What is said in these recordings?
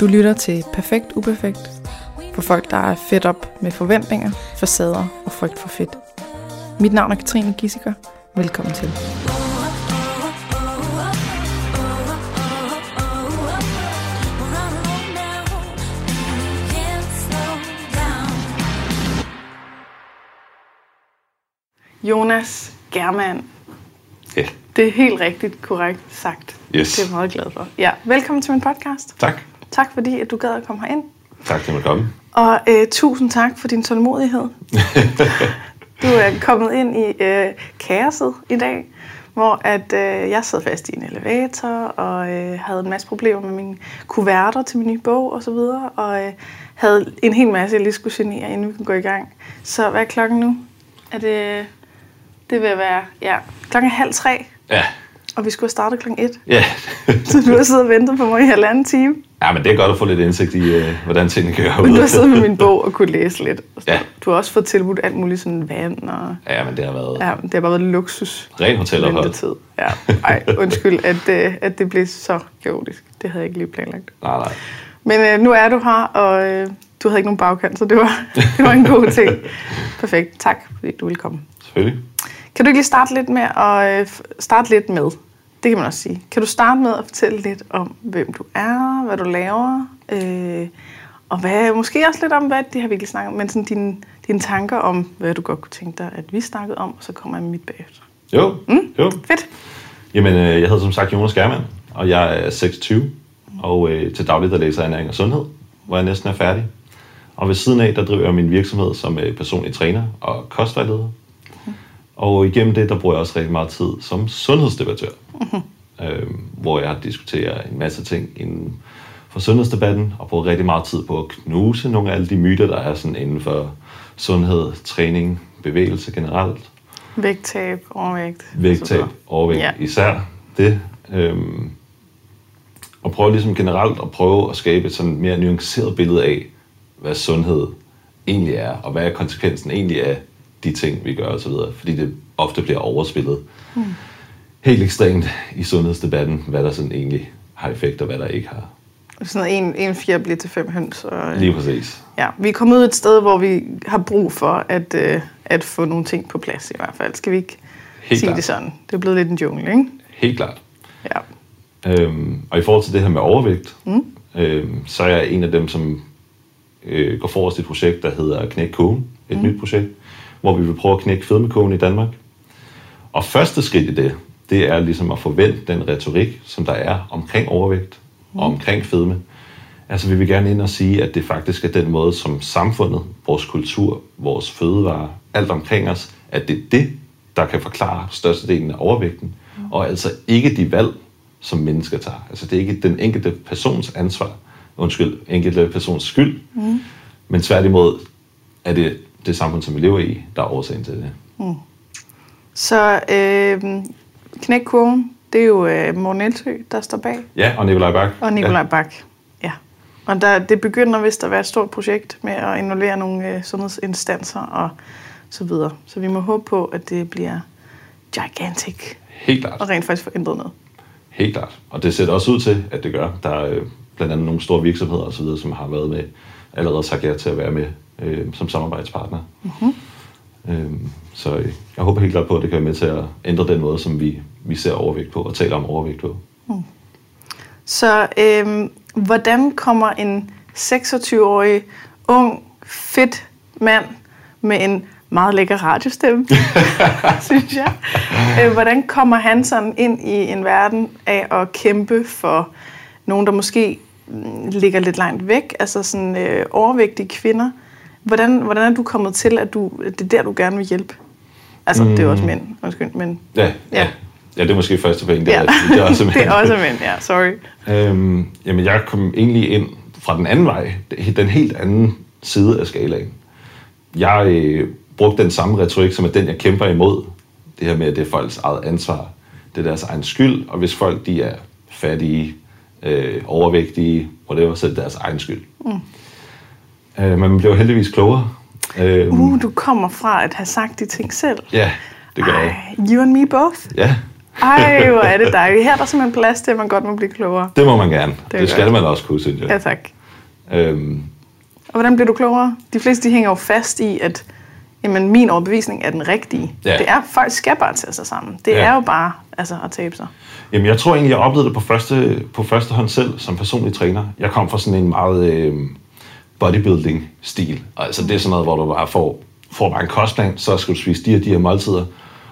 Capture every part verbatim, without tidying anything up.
Du lytter til Perfekt Uperfekt, for folk, der er fedt op med forventninger, facader og frygt for fedt. Mit navn er Katrine Gissiker. Velkommen til. Jonas Germann. Ja. Yeah. Det er helt rigtigt korrekt sagt. Yes. Det er jeg meget glad for. Ja, velkommen til min podcast. Tak. Tak fordi at du gad at komme herind. Tak fordi jeg måtte komme. Og øh, tusind tak for din tålmodighed. Du er kommet ind i øh, kaoset i dag, hvor at øh, jeg sad fast i en elevator og øh, havde en masse problemer med mine kuverter til min nye bog og så videre, og øh, havde en hel masse jeg lige skulle genere, inden vi kunne gå i gang. Så hvad er klokken nu? Er det det vil være ja klokken halv tre. Ja. Og vi skulle starte klokken et. Ja. Så du har siddet og ventet på mig i halvanden time. Ja, men det er godt at få lidt indsigt i, øh, hvordan tingene kører ud. Du har siddet med min bog og kunne læse lidt. Ja. Du har også fået tilbudt alt muligt sådan vand og... Ja, men det har været... Ja, det har bare været luksus. Ren hotelophold. Ja, nej, undskyld, at, øh, at det blev så kaotisk. Det havde jeg ikke lige planlagt. Nej, nej. Men øh, nu er du her, og øh, du havde ikke nogen bagkant, så det var, det var en god ting. Perfekt. Tak, fordi du ville komme. Selvfølgelig. Kan du ikke lige starte lidt med at... Øh, starte lidt med... Det kan man også sige. Kan du starte med at fortælle lidt om, hvem du er, hvad du laver, øh, og hvad, måske også lidt om, hvad det har vi ikke snakket om, men sådan dine, dine tanker om, hvad du godt kunne tænke dig, at vi snakkede om, og så kommer jeg med mit bagefter. Jo, mm? jo. Fedt. Jamen, jeg hedder som sagt Jonas Germann, og jeg er seksogtyve, og øh, til daglig der læser jeg ernæring og sundhed, hvor jeg næsten er færdig. Og ved siden af, der driver jeg min virksomhed som øh, personlig træner og kostvejleder. Og igennem det, der bruger jeg også rigtig meget tid som sundhedsdebattør, mm-hmm. øh, hvor jeg diskuterer en masse ting inden for sundhedsdebatten, og bruger rigtig meget tid på at knuse nogle af alle de myter, der er sådan inden for sundhed, træning, bevægelse generelt. Vægttab, overvægt. Vægttab, overvægt ja. Især det. Øh, og prøver ligesom generelt at prøve at skabe et sådan mere nuanceret billede af, hvad sundhed egentlig er, og hvad konsekvensen egentlig er de ting, vi gør og så videre, fordi det ofte bliver overspillet mm. helt ekstremt i sundhedsdebatten, hvad der sådan egentlig har effekt, og hvad der ikke har. Sådan en, en fjer bliver til fem høns. Og, lige præcis. Ja, vi er kommet ud et sted, hvor vi har brug for at, øh, at få nogle ting på plads i hvert fald. Skal vi ikke helt sige klart. Det sådan? Det er blevet lidt en jungle, ikke? Helt klart. Ja. Øhm, og i forhold til det her med overvægt, mm. øhm, så er jeg en af dem, som øh, går forrest i et projekt, der hedder Knæk Kuhn, et mm. nyt projekt, hvor vi vil prøve at knække fedmekurven i Danmark. Og første skridt i det, det er ligesom at forvente den retorik, som der er omkring overvægt og omkring fedme. Altså vi vil gerne ind og sige, at det faktisk er den måde, som samfundet, vores kultur, vores fødevarer, alt omkring os, at det er det, der kan forklare størstedelen af overvægten, og altså ikke de valg, som mennesker tager. Altså det er ikke den enkelte persons ansvar, undskyld, enkelte persons skyld, mm. men tværtimod er det det samfund, som vi lever i, der er årsagen til det. Mm. Så øh, Knæk Kurven, det er jo øh, Morten Elthø, der står bag. Ja, og Nicolaj Bak. Og Nicolaj ja. Bak, ja. Og der, det begynder vist at være et stort projekt med at involvere nogle øh, sundhedsinstanser og så videre. Så vi må håbe på, at det bliver gigantic. Helt klart. Og rent faktisk får ændret noget. Helt klart. Og det ser det også ud til, at det gør. Der er øh, blandt andet nogle store virksomheder og så videre, som har været med, allerede sagt ja til at være med Øh, som samarbejdspartner. Mm-hmm. Øh, så jeg håber helt klart på, at det kan være med til at ændre den måde, som vi, vi ser overvægt på og taler om overvægt på. Mm. Så øh, hvordan kommer en seksogtyve-årig ung, fedt mand med en meget lækker radiostemme, synes jeg, øh, hvordan kommer han sådan ind i en verden af at kæmpe for nogen, der måske ligger lidt langt væk, altså sådan øh, overvægtige kvinder. Hvordan, hvordan er du kommet til, at du, det er der, du gerne vil hjælpe? Altså, mm. det er jo også mænd, undskyld, men... Ja, ja. ja. ja det er måske første point, det, ja. er, det er også mænd. Det er også mænd, ja, sorry. Øhm, jamen, jeg kom egentlig ind fra den anden vej, den helt anden side af skalaen. Jeg øh, brugte den samme retorik, som er den, jeg kæmper imod. Det her med, at det er folks eget ansvar. Det er deres egen skyld, og hvis folk, de er fattige, øh, overvægtige, whatever, så er det deres egen skyld. Mm. Men man bliver heldigvis klogere. Uh, du kommer fra at have sagt de ting selv. Ja, det gør jeg. You and me both. Ja. Ej, hvor er det dejligt. Her er der simpelthen plads til, at man godt må blive klogere. Det må man gerne. Det, det skal godt. Man også kunne, synes jeg. Ja, tak. Øhm. Og hvordan bliver du klogere? De fleste de hænger jo fast i, at jamen, min overbevisning er den rigtige. Ja. Det er, folk skal bare tage sig sammen. Det ja. er jo bare altså, at tabe sig. Jamen, jeg tror egentlig, jeg oplevede det på første, på første hånd selv som personlig træner. Jeg kom fra sådan en meget øh, bodybuilding-stil. Altså, det er sådan noget, hvor du bare får, får bare en kostplan, så skal du spise de og de her måltider.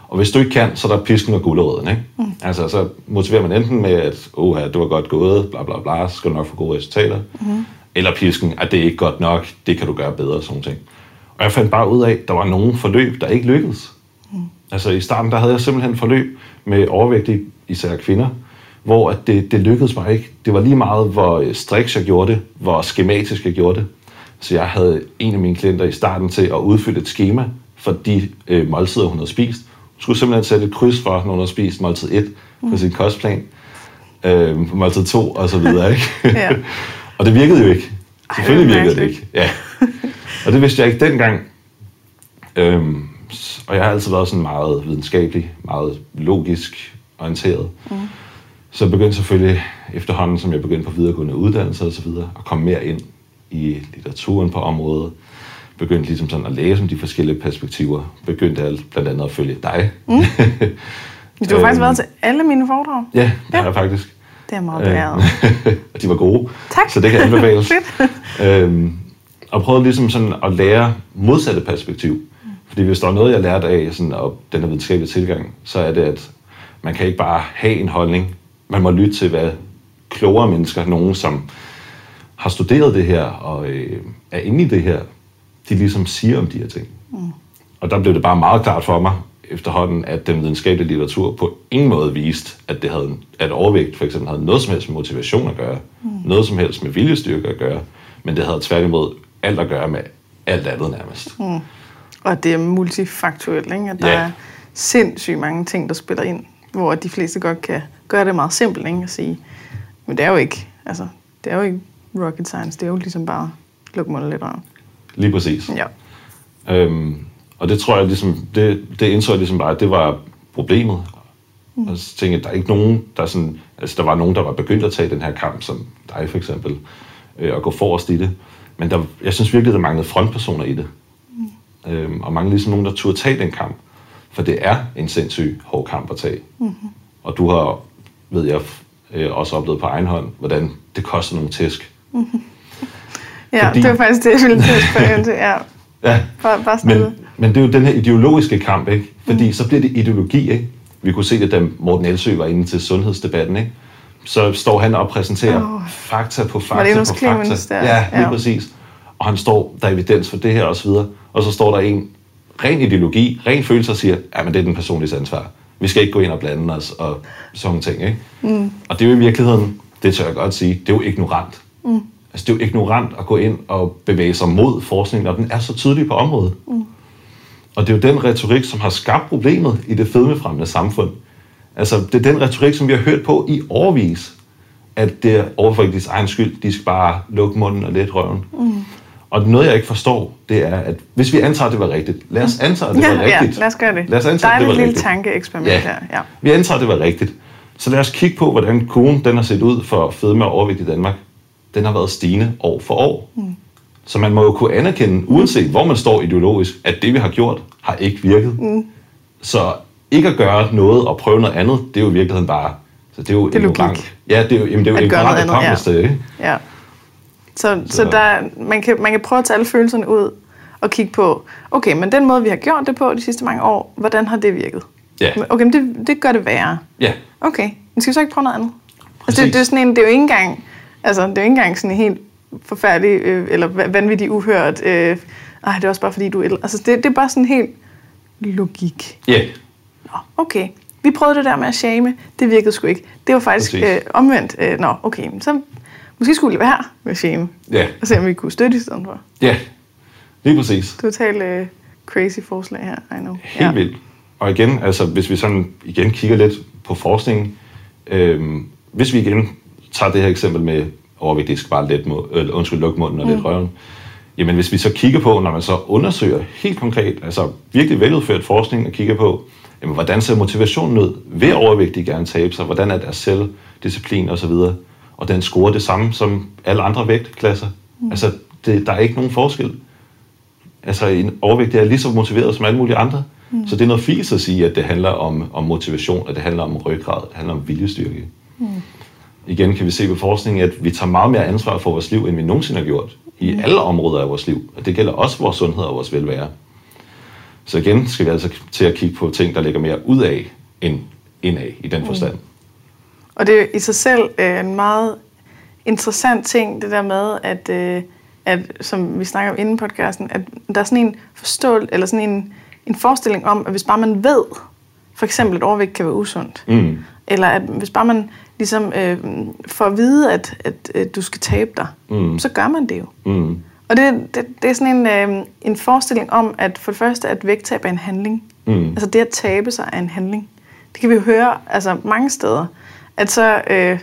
Og hvis du ikke kan, så er der pisken og gulerøden, ikke? Mm. Altså, så motiverer man enten med, at åh, det var godt gået, bla bla bla, så skal du nok få gode resultater. Mm. Eller pisken, at det er ikke godt nok, det kan du gøre bedre, sådan ting. Og jeg fandt bare ud af, at der var nogle forløb, der ikke lykkedes. Mm. Altså, i starten, der havde jeg simpelthen forløb med overvægtige, især kvinder, hvor at det, det lykkedes mig ikke. Det var lige meget, hvor striks jeg gjorde det, hvor skematisk jeg gjorde det. Så jeg havde en af mine klienter i starten til at udfylde et skema for de øh, måltider, hun havde spist. Hun skulle simpelthen sætte et kryds for, når hun har spist måltid et på mm. sin kostplan, øh, måltid to og så videre, ikke? ja. Og det virkede jo ikke. Selvfølgelig virkede det ikke. Ja. Og det vidste jeg ikke dengang. Øhm, og jeg har altid været sådan meget videnskabelig, meget logisk orienteret. Mm. Så jeg begyndte selvfølgelig efterhånden, som jeg begyndte på videregående uddannelse og så videre, at komme mere ind i litteraturen på området. Begyndte ligesom sådan at læse om de forskellige perspektiver. Begyndte alt blandt andet at følge dig. Mm. Du har faktisk været til alle mine foredrag. Ja, det ja. har jeg faktisk. Det er meget bæret. Og de var gode. Tak. Så det kan anbefales. øhm, og prøvede ligesom sådan at lære modsatte perspektiv. Fordi hvis der er noget, jeg lærte af sådan, og den her videnskabelige tilgang, så er det, at man kan ikke bare have en holdning. Man må lytte til, hvad klogere mennesker, nogen som har studeret det her og øh, er inde i det her, de ligesom siger om de her ting. Mm. Og der blev det bare meget klart for mig efterhånden, at den videnskabelige litteratur på ingen måde viste, at, det havde, at overvægt for eksempel havde noget som helst med motivation at gøre, mm. noget som helst med viljestyrke at gøre, men det havde tværtimod alt at gøre med alt andet nærmest. Mm. Og det er multifaktuelt, ikke? At der yeah. er sindssygt mange ting, der spiller ind, hvor de fleste godt kan gøre det meget simpelt, ikke? At sige, men det er jo ikke, altså, det er jo ikke rocket science, det er jo ligesom bare luk munden lidt røven. Lige præcis. Ja. Øhm, og det tror jeg ligesom, det, det indså jeg ligesom bare, at det var problemet. Mm. Og så tænkte jeg, at der er ikke nogen, der sådan, altså der var nogen, der var begyndt at tage den her kamp, som dig for eksempel, øh, og gå forrest i det. Men der, jeg synes virkelig, der manglede frontpersoner i det. Mm. Øhm, og manglede ligesom nogen, der turde tage den kamp. For det er en sindssyg hård kamp at tage. Mm-hmm. Og du har, ved jeg, øh, også oplevet på egen hånd, hvordan det koster nogle tæsk. Mm-hmm. Ja, fordi... det var faktisk det, jeg ville spørge til. Ja. ja. Bare, bare men, men det er jo den her ideologiske kamp, ikke? Fordi mm. så bliver det ideologi, ikke? Vi kunne se det, da Morten Elthø var inde til sundhedsdebatten, ikke? Så står han og præsenterer oh. fakta på fakta på fakta. Der. Ja, lige ja. præcis. Og han står, der er evidens for det her og så videre. Og så står der en ren ideologi, ren følelse og siger, ja, men det er den personlige ansvar. Vi skal ikke gå ind og blande os og sådan ting, ikke? Mm. Og det er jo i virkeligheden, det tør jeg godt sige, det er jo ignorant. Mm. Altså, det er jo ignorant at gå ind og bevæge sig mod forskningen, når den er så tydelig på området. Mm. Og det er jo den retorik, som har skabt problemet i det fedmefremmende samfund. Altså, det er den retorik, som vi har hørt på i årevis, at det er overvægtiges egen skyld, de skal bare lukke munden og lette røven. Mm. Og noget, jeg ikke forstår, det er, at hvis vi antager, det var rigtigt, lad os antage, det var ja, rigtigt. Ja, lad os gøre det. Lad os antage, det var rigtigt. Der er et lille tankeeksperiment ja. der. Ja. Vi antager, det var rigtigt. Så lad os kigge på, hvordan kurven den har set ud for fedme og overvægt i Danmark. Den har været stigende år for år. Mm. Så man må jo kunne anerkende, uanset hvor man står ideologisk, at det, vi har gjort, har ikke virket. Mm. Så ikke at gøre noget og prøve noget andet, det er jo i virkeligheden bare... Så det er jo det er logik. Ja, det er jo, jamen, det er jo ikke bare det kommeste. Ja. Ja. Så, så. så der, man, kan, man kan prøve at tage alle følelserne ud og kigge på, okay, men den måde, vi har gjort det på de sidste mange år, hvordan har det virket? Ja. Okay, men det, det gør det værre. Ja. Okay, men skal vi så ikke prøve noget andet? Altså, det, det, er sådan en, det er jo ikke engang... Altså, det er jo ikke engang sådan en helt forfærdelig, øh, eller vanvittigt uhørt, øh, ej, det er også bare fordi, du er ældre. Altså, det, det er bare sådan en helt logik. Ja. Yeah. Nå, okay. Vi prøvede det der med at shame. Det virkede sgu ikke. Det var faktisk øh, omvendt. Øh, nå, okay, så måske skulle vi være her med shame. Ja. Yeah. Og se, om vi kunne støtte i stedet for. Ja, yeah. Lige præcis. Totalt øh, crazy forslag her, I know. Helt ja. vildt. Og igen, altså, hvis vi sådan igen kigger lidt på forskningen, øh, hvis vi igen... tager det her eksempel med overvægtige skal bare let må, øh, undskyld, lukke munden og mm. lidt røven. Jamen hvis vi så kigger på, når man så undersøger helt konkret, altså virkelig veludført forskning og kigger på, jamen, hvordan ser motivationen ud? Vil overvægtige gerne tabe sig? Hvordan er deres selvdisciplin osv.? Og den scorer det samme som alle andre vægtklasser. Mm. Altså, det, der er ikke nogen forskel. Altså, en overvægtig er lige så motiveret som alle mulige andre. Mm. Så det er noget fils at sige, at det handler om, om motivation, at det handler om ryggrad, at det handler om viljestyrke. Mm. Igen kan vi se på forskningen, at vi tager meget mere ansvar for vores liv, end vi nogensinde har gjort i mm. alle områder af vores liv. Og det gælder også vores sundhed og vores velvære. Så igen skal vi altså til at kigge på ting, der ligger mere ud af end ind af i den forstand. Mm. Og det er i sig selv øh, en meget interessant ting, det der med, at, øh, at som vi snakker om inden podcasten, at der er sådan en forståelse, eller sådan en, en forestilling om, at hvis bare man ved, for eksempel at overvægt kan være usundt, mm. eller at hvis bare man ligesom øh, får at vide, at, at øh, du skal tabe dig, mm. så gør man det jo. Mm. Og det, det, det er sådan en, øh, en forestilling om, at for det første, at vægttab er en handling. Mm. Altså det at tabe sig er en handling. Det kan vi jo høre altså, mange steder. At så, øh,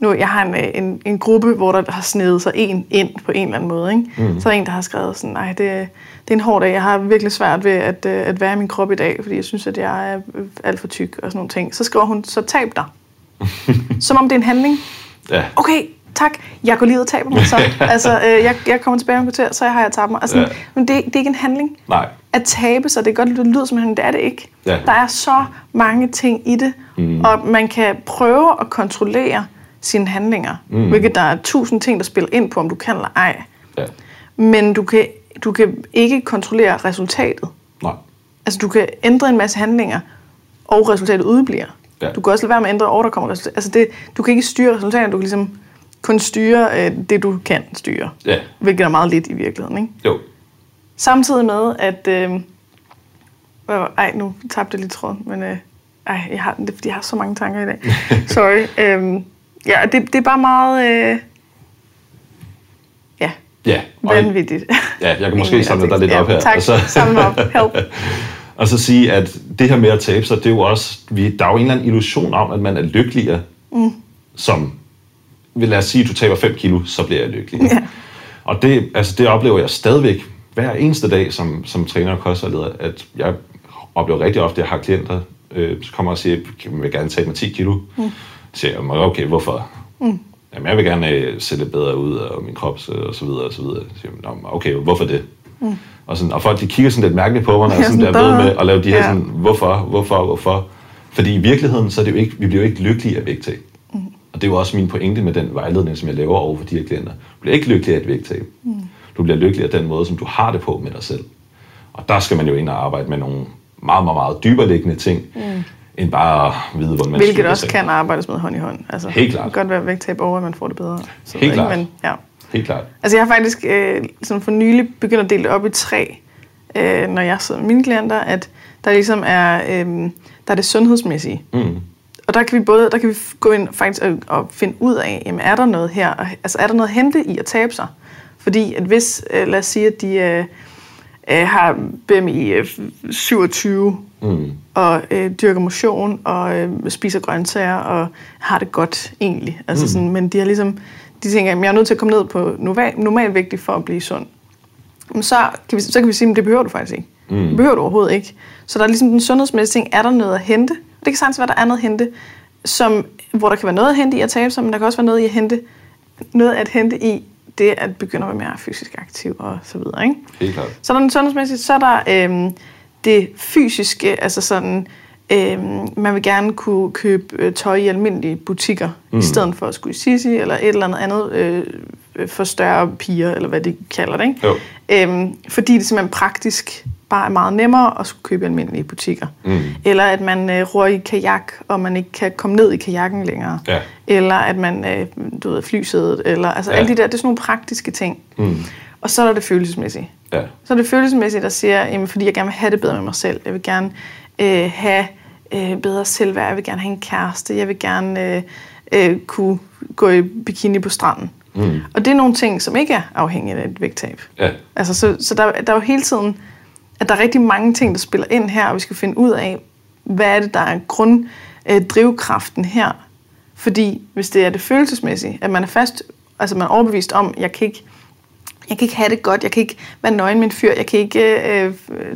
nu jeg har en, en, en gruppe, hvor der har snedet sig en ind på en eller anden måde. Ikke? Mm. Så er der en, der har skrevet sådan, nej, det, det er en hård dag. Jeg har virkelig svært ved at, at være i min krop i dag, fordi jeg synes, at jeg er alt for tyk og sådan nogle ting. Så skriver hun, så tab dig. Som om det er en handling. Ja. Okay, tak. Jeg går lige ud og taber mig så. Altså, øh, jeg, jeg kommer tilbage med kvarter, så har jeg tabt mig. Altså, ja. Men det, det er ikke en handling. Nej. At tabe sig, det er godt, at det lyder som en handling. Det er det ikke. Ja. Der er så mange ting i det, mm. og man kan prøve at kontrollere sine handlinger. Mm. Hvilket der er tusind ting, der spiller ind på, om du kan eller ej. Ja. Men du kan, du kan ikke kontrollere resultatet. Nej. Altså, du kan ændre en masse handlinger, og resultatet udebliver. Ja. Du kan også lade være med at ændre, og der kommer resultatet. Altså, det, du kan ikke styre resultaterne, du kan ligesom kun styre øh, det, du kan styre. Yeah. Hvilket er meget lidt i virkeligheden, ikke? Jo. Samtidig med, at... Øh, ej, nu tabte jeg lidt tråd, men... Øh, ej, jeg har, det er, fordi jeg har så mange tanker i dag. Sorry. Øh, ja, det, det er bare meget... Øh, ja. Ja. Yeah. Vanvittigt. Ja, jeg kan måske samle dig lidt op her. Ja, tak. Så... Samle mig op. Help. Og så sige, at det her med at tabe sig, det er jo også... Vi, der er jo en eller anden illusion om, at man er lykkeligere mm. som... Lad os sige, at du taber fem kilo, så bliver jeg lykkelig. Ja. Og det, altså det oplever jeg stadigvæk hver eneste dag som, som træner og kostholder, at jeg oplever rigtig ofte, at jeg har klienter, øh, så kommer og siger, at jeg vil gerne tabe mig ti kilo. Mm. Så siger jeg, okay, hvorfor? Mm. Jamen, jeg vil gerne øh, se lidt bedre ud af min krop, og så videre, og så videre. Så siger jeg, okay, hvorfor det? Mm. Og, sådan, og folk, de kigger sådan lidt mærkeligt på mig, når jeg sådan, der er ved med at lave de her, ja. Sådan, hvorfor, hvorfor, hvorfor? Fordi i virkeligheden, så er det jo ikke, vi bliver jo ikke lykkelige af vægttab. Og det er jo også min pointe med den vejledning, som jeg laver over for de her klienter. Du bliver ikke lykkelig af et vægttab. Mm. Du bliver lykkelig af den måde, som du har det på med dig selv. Og der skal man jo ind og arbejde med nogle meget, meget, meget dybereliggende ting, mm. end bare at vide, hvordan man skal. Hvilket også kan arbejdes med hånd i hånd. Altså, helt klart. Det kan godt være vægttab over, at man får det bedre. Så helt klart. Men, ja. Helt klart. Altså jeg har faktisk øh, sådan for nylig begyndt at dele det op i tre, øh, når jeg sidder med mine klienter, at der ligesom er, øh, der er det sundhedsmæssige. Mm. Og der kan vi både der kan vi gå ind faktisk og, og finde ud af, jamen er der noget her, altså er der noget at hente i at tabe sig, fordi at hvis lad os sige at de øh, har B M I syvogtyve mm. og øh, dyrker motion og øh, spiser grøntsager og har det godt egentlig, altså mm. sådan, men de har ligesom de tænker, jamen jeg er nødt til at komme ned på normalvægtig for at blive sund, men så kan vi så kan vi sige, men det behøver du faktisk ikke, mm. det behøver du overhovedet ikke, så der er ligesom den sundhedsmæssige ting, er der noget at hente. Det kan sagtens være, der er noget at hente, som, hvor der kan være noget at hente i at tabe sig, men der kan også være noget, i at hente, noget at hente i det at begynde at være mere fysisk aktiv og så videre. Ikke? Helt klart. Så er der sundhedsmæssigt, så er der øhm, det fysiske, altså sådan, øhm, man vil gerne kunne købe tøj i almindelige butikker, mm. i stedet for at skulle i Sissi eller et eller andet andet øh, for større piger, eller hvad de kalder det. Ikke? Øhm, fordi det er simpelthen praktisk, bare er meget nemmere at skulle købe almindelige butikker. Mm. Eller at man øh, ror i kajak, og man ikke kan komme ned i kajakken længere. Ja. Eller at man øh, du ved, flysædet, eller altså ja. Alle de der, det er sådan nogle praktiske ting. Mm. Og så er der det følelsesmæssige. Ja. Så er det følelsesmæssige, der siger, jamen, fordi jeg gerne vil have det bedre med mig selv. Jeg vil gerne øh, have øh, bedre selvværd, jeg vil gerne have en kæreste, jeg vil gerne øh, øh, kunne gå i bikini på stranden. Mm. Og det er nogle ting, som ikke er afhængige af et vægttab. Ja. Altså, så så der, der er jo hele tiden... at der er rigtig mange ting, der spiller ind her, og vi skal finde ud af, hvad er det, der er grunddrivkraften øh, her. Fordi hvis det er det følelsesmæssige, at man er fast, altså man er overbevist om, at jeg kan ikke jeg kan ikke have det godt, jeg kan ikke være nøgen med en fyr, jeg kan ikke øh,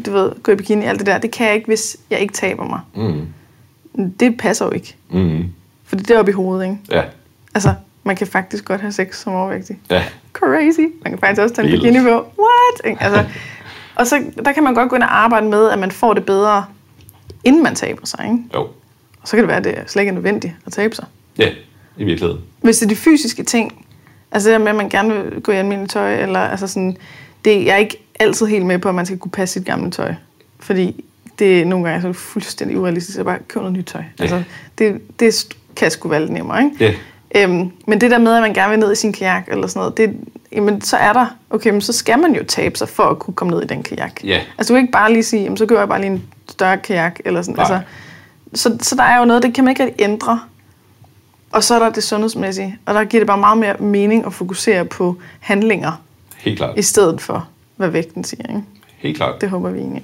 du ved, gå i bikini, alt det der. Det kan jeg ikke, hvis jeg ikke taber mig. Mm. Det passer jo ikke. Mm. For det er oppe i hovedet, ikke? Ja. Altså, man kan faktisk godt have sex som overvægtig. Ja. Crazy. Man kan faktisk også tage en bikini på. What? Altså, og så der kan man godt gå ind og arbejde med, at man får det bedre, inden man taber sig, ikke? Jo. Og så kan det være, at det slet ikke er nødvendigt at tabe sig. Ja, i virkeligheden. Hvis det er de fysiske ting, altså det med, at man gerne vil gå i almindeligt tøj, eller altså sådan, det, jeg er ikke altid helt med på, at man skal kunne passe sit gamle tøj. Fordi det er nogle gange så fuldstændig urealistisk at bare købe noget nyt tøj. Ja. Altså, det, det kan sgu være lidt nemmere, ikke? Ja. Øhm, men det der med, at man gerne vil ned i sin kajak, eller sådan noget, det, jamen, så er der, okay, men så skal man jo tabe sig for at kunne komme ned i den kajak. Ja. Altså du kan ikke bare lige sige, jamen, så køber jeg bare lige en større kajak, eller sådan, altså, så, så der er jo noget, det kan man ikke rigtig ændre. Og så er der det sundhedsmæssige, og der giver det bare meget mere mening at fokusere på handlinger. Helt klart. I stedet for, hvad vægten siger, ikke? Helt klart. Det håber vi egentlig.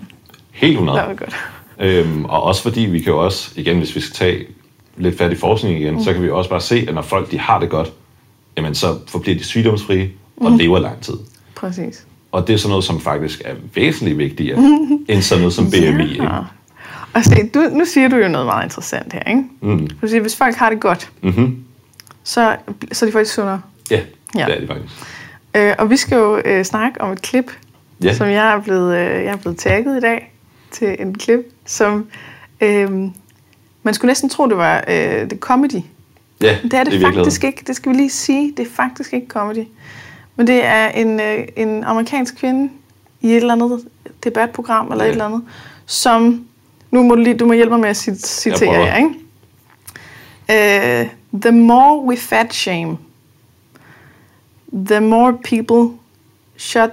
Helt hundrede. Det var godt. Øhm, og også fordi vi kan jo også, igen, hvis vi skal tage lidt fat i forskning igen, mm. så kan vi også bare se, at når folk de har det godt, jamen så forbliver de sygdomsfrie og mm. lever lang tid. Præcis. Og det er sådan noget, som faktisk er væsentligt vigtigere, end sådan noget som B M I. Ja. Ikke? Og se, du, nu siger du jo noget meget interessant her, ikke? Mm. Du siger, hvis folk har det godt, mm-hmm. så, så er de faktisk sundere. Ja, ja, det er de faktisk. Øh, og vi skal jo øh, snakke om et klip, yeah. som jeg er, blevet, øh, jeg er blevet tagget i dag til en klip, som øh, man skulle næsten tro, det var øh, det comedy. Ja, yeah, det er det, det er faktisk ikke. Det skal vi lige sige. Det er faktisk ikke comedy. Men det er en, øh, en amerikansk kvinde i et eller andet debatprogram, eller yeah. et eller andet, som... Nu må du, lige, du må hjælpe mig med at citere jer, ikke? Uh, the more we fat shame, the more people shut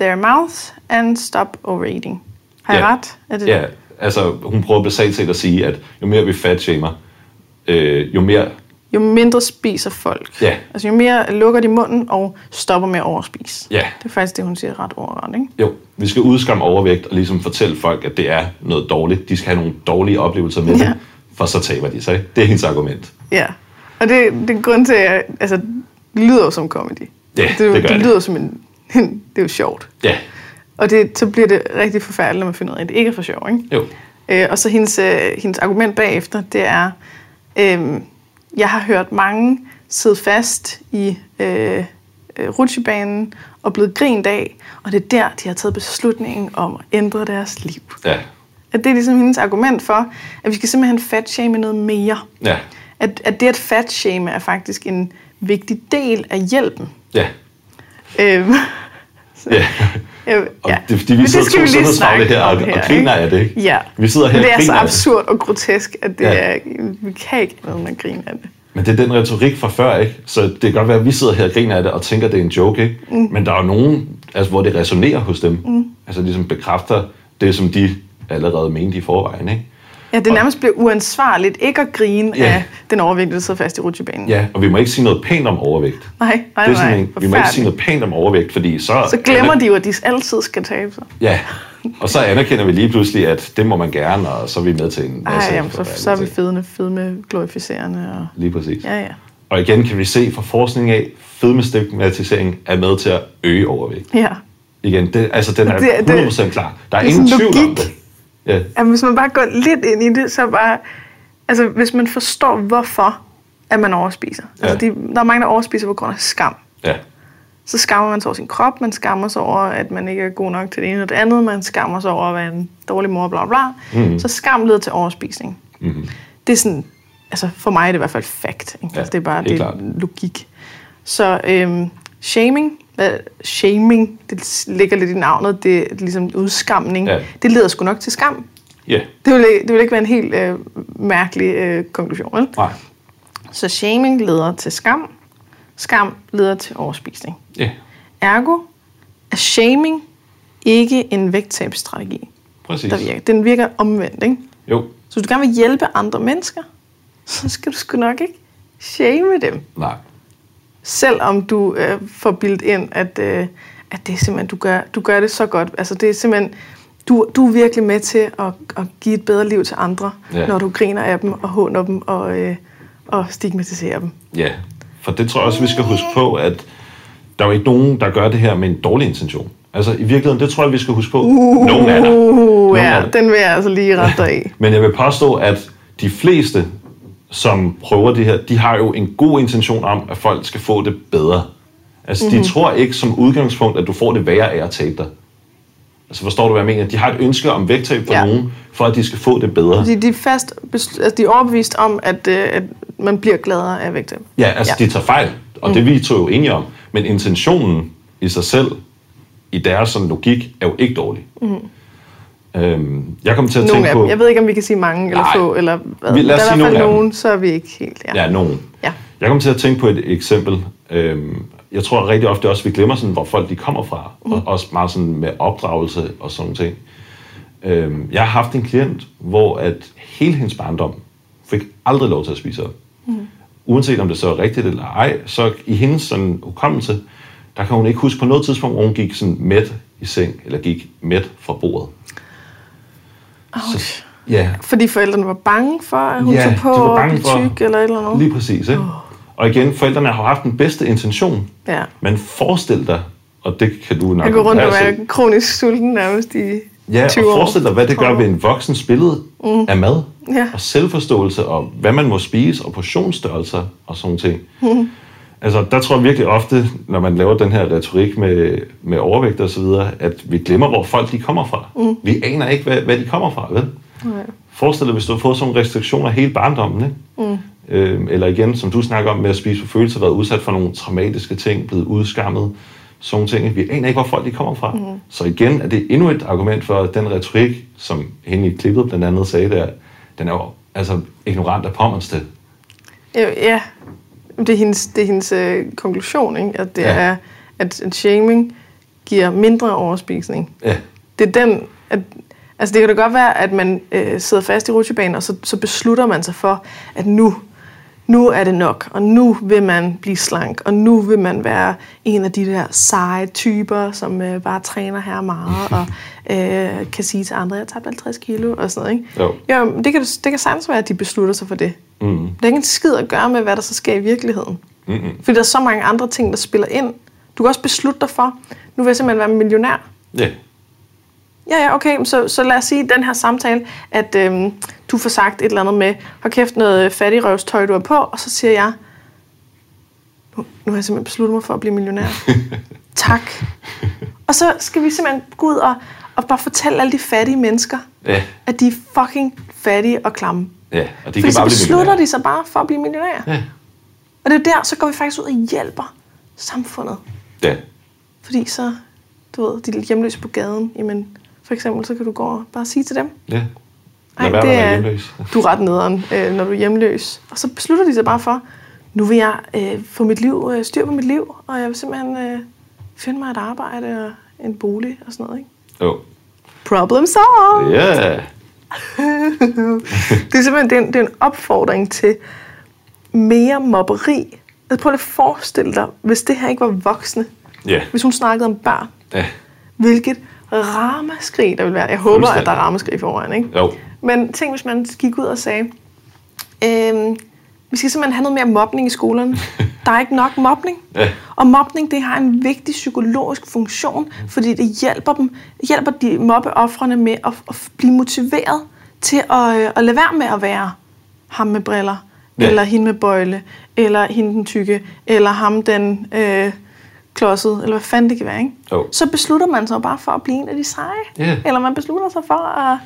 their mouths and stop overeating. Har jeg ja. ret? Er det ja, det? Altså hun prøver basalt set at sige, at jo mere vi fat shamer, øh, jo mere... Jo mindre spiser folk. Ja. Altså jo mere lukker de munden og stopper med at overspise. Ja. Det er faktisk det, hun siger ret overret, ikke? Jo, vi skal udskamme overvægt og ligesom fortælle folk, at det er noget dårligt. De skal have nogle dårlige oplevelser med ja. det, for så taber de sig. Det er hendes argument. Ja, og det, det er grund til, at altså, det lyder jo som comedy. Ja, det, det, det gør det. Det lyder som en... det er jo sjovt. Ja. Og det, så bliver det rigtig forfærdeligt, når man finder ud af, at det ikke er for sjovt, ikke? Jo. Øh, og så hendes, hendes argument bagefter, det er... Øh, Jeg har hørt mange sidde fast i øh, rutsjebanen og blevet grint af, og det er der, de har taget beslutningen om at ændre deres liv. Ja. At det er ligesom hendes argument for, at vi skal simpelthen fatshame noget mere. Ja. At, at det at fatshame er faktisk en vigtig del af hjælpen. Ja. Øhm, så, ja. Øh, og ja. Det er fordi, vi sidder to sundhedsfaglige her, og, og, og griner af det, ikke? Ja, vi sidder her, det er så absurd og grotesk, at det ja. er, vi kan ikke have noget, griner af det. Men det er den retorik fra før, ikke? Så det kan godt være, at vi sidder her og griner af det og tænker, at det er en joke, ikke? Mm. Men der er jo nogen, altså, hvor det resonerer hos dem. Mm. Altså ligesom bekræfter det, som de allerede mente i forvejen, ikke? Ja, det nærmest og, bliver uansvarligt ikke at grine ja. af den overvægt, der sidder fast i rutsjebanen. Ja, og vi må ikke sige noget pænt om overvægt. Nej, nej, det er sådan, nej. En, vi må ikke sige noget pænt om overvægt, fordi så... Så glemmer aner- de jo, at de altid skal tabe sig. Ja, og så anerkender vi lige pludselig, at det må man gerne, og så er vi med til en... Ej, jamen, så, så er vi fedende, fedme, glorificerende og... Lige præcis. Ja, ja. Og igen kan vi se fra forskning af, fedmestigmatisering er med til at øge overvægt. Ja. Igen, det, altså den er det, hundrede procent det, klar. Der er ingen tvivl om det. Yeah. At hvis man bare går lidt ind i det, så bare... Altså, hvis man forstår, hvorfor at man overspiser. Yeah. Altså, de, der er mange, der overspiser på grund af skam. Yeah. Så skammer man sig over sin krop, man skammer sig over, at man ikke er god nok til det ene og det andet, man skammer sig over at være en dårlig mor, bla bla. Mm-hmm. Så skam leder til overspisning. Mm-hmm. Det er sådan... Altså, for mig er det i hvert fald fact. Ikke? Yeah. Altså, det er bare det er logik. Så øhm, shaming... Shaming, det ligger lidt i navnet, det er ligesom udskamning. Ja. Det leder sgu nok til skam. Yeah. Det, vil, det vil ikke være en helt øh, mærkelig øh, konklusion, vel? Nej. Så shaming leder til skam. Skam leder til overspisning. Yeah. Ergo er shaming ikke en vægttabsstrategi. Præcis. Der virker. Den virker omvendt, ikke? Jo. Så hvis du gerne vil hjælpe andre mennesker, så skal du sgu nok ikke shame dem. Nej. Selvom du øh, får bildt ind, at, øh, at det er simpelthen, du gør, du gør det så godt. Altså det er simpelthen, du, du er virkelig med til at, at give et bedre liv til andre, ja. når du griner af dem og håner dem og, øh, og stigmatiserer dem. Ja, for det tror jeg også, vi skal huske på, at der er jo ikke nogen, der gør det her med en dårlig intention. Altså i virkeligheden, det tror jeg, vi skal huske på. Uh, Nogen er der. Nogen ja, er der. Den vil jeg altså lige rette dig i. Men jeg vil påstå, at de fleste, som prøver det her, de har jo en god intention om, at folk skal få det bedre. Altså mm-hmm. de tror ikke som udgangspunkt, at du får det værre af at tabe dig. Altså forstår du, hvad jeg mener? De har et ønske om vægttab for ja. nogen, for at de skal få det bedre. De, de, er, fast, altså, de er overbevist om, at, at man bliver gladere af vægttab. Ja, altså ja. de tager fejl, og mm. det vi to er jo enige om. Men intentionen i sig selv, i deres sådan, logik, er jo ikke dårlig. Mm. Øhm, jeg kom til at nogle tænke på... Jeg ved ikke, om vi kan sige mange eller få, eller hvad. Vi, lad os der er i hvert fald nogen, så er vi ikke helt... Ja, ja nogen. Ja. Jeg kom til at tænke på et eksempel... Øhm, Jeg tror rigtig ofte også, vi glemmer, sådan, hvor folk de kommer fra. Mm. Og også meget sådan med opdragelse og sådan ting. Øhm, jeg har haft en klient, hvor at hele hendes barndom fik aldrig lov til at spise op. Mm. Uanset om det så er rigtigt eller ej, så i hendes sådan hukommelse, der kan hun ikke huske på noget tidspunkt, hvor hun gik sådan mæt i seng, eller gik mæt fra bordet. Okay. Så, ja. Fordi forældrene var bange for, at hun ja, tog på og blev tyk eller et eller andet. Lige præcis, ikke? Oh. Og igen, forældrene har haft den bedste intention. Ja. Men forestil dig, og det kan du nok... Jeg går rundt og være kronisk sulten nærmest i ja, tyve år. Ja, og forestil dig, hvad det gør ved en voksens billede mm. af mad. Ja. Og selvforståelse, og hvad man må spise, og portionsstørrelser og sådan ting. Mm. Altså, der tror jeg virkelig ofte, når man laver den her retorik med, med overvægt og så videre, at vi glemmer, hvor folk de kommer fra. Mm. Vi aner ikke, hvad, hvad de kommer fra, vel? Okay. Forestil dig, hvis du har fået sådan restriktioner hele barndommen, ikke? Mm. Eller igen, som du snakker om med at spise for følelser, været udsat for nogle traumatiske ting, blevet udskammet, sådan ting. Vi aner ikke, hvor folk de kommer fra. Mm. Så igen er det endnu et argument for, at den retorik, som hende i klippet blandt andet sagde der, den er jo altså ignorant af pommerens til. Ja, det er hendes, det er hendes øh, konklusion, ikke? At det ja. er, at shaming giver mindre overspisning. Ja. Det er den... At altså det kan da godt være, at man øh, sidder fast i rutsjebanen, og så, så beslutter man sig for, at nu, nu er det nok, og nu vil man blive slank, og nu vil man være en af de der seje typer, som øh, bare træner her meget, og øh, kan sige til andre, at jeg tabte halvtreds kilo, og sådan noget, ikke? Jo. Jo, det kan, det kan sagtens være, at de beslutter sig for det. Mm. Det er ikke en skid at gøre med, hvad der så sker i virkeligheden. Mm-hmm. Fordi der er så mange andre ting, der spiller ind. Du kan også beslutte dig for, nu vil jeg simpelthen være millionær. Ja. Yeah. Ja, ja, okay, så, så lad os sige i den her samtale, at øhm, du får sagt et eller andet med, har kæft noget fattigrøvstøj, du er på, og så siger jeg, nu, nu har jeg simpelthen besluttet mig for at blive millionær. Tak. Og så skal vi simpelthen gå ud og, og bare fortælle alle de fattige mennesker, ja. at de er fucking fattige og klamme. Ja, og de kan bare blive millionærer. Fordi så beslutter de sig bare for at blive millionærer. Ja. Og det er der, så går vi faktisk ud og hjælper samfundet. Ja. Fordi så, du ved, de er hjemløse på gaden, jamen... For eksempel, så kan du gå og bare sige til dem. Ja. Ej, det er, du er ret nederen, øh, når du er hjemløs. Og så beslutter de sig bare for, nu vil jeg øh, få mit liv, øh, styr på mit liv, og jeg vil simpelthen øh, finde mig et arbejde og en bolig og sådan noget, ikke? Jo. Oh. Problem solved! Ja! Yeah. Det er simpelthen det er en, det er en opfordring til mere mobberi. Altså, prøv lige at forestille dig, hvis det her ikke var voksne. Ja. Yeah. Hvis hun snakkede om børn. Ja. Yeah. Hvilket... ramaskrig, der vil være. Jeg håber, at der er ramaskrig foran, ikke? Jo. Men tænk, hvis man gik ud og sagde, øhm, vi skal simpelthen have noget mere mobning i skolerne. Der er ikke nok mobning. Ja. Og mobning, det har en vigtig psykologisk funktion, fordi det hjælper dem, hjælper de mobbeoffrene med at, at blive motiveret til at, at lade være med at være ham med briller, ja. eller hende med bøjle, eller hende den tykke, eller ham den... Øh, klodset, eller hvad fanden det kan være, ikke? Oh. Så beslutter man sig bare for at blive en af de seje. Yeah. Eller man beslutter sig for at,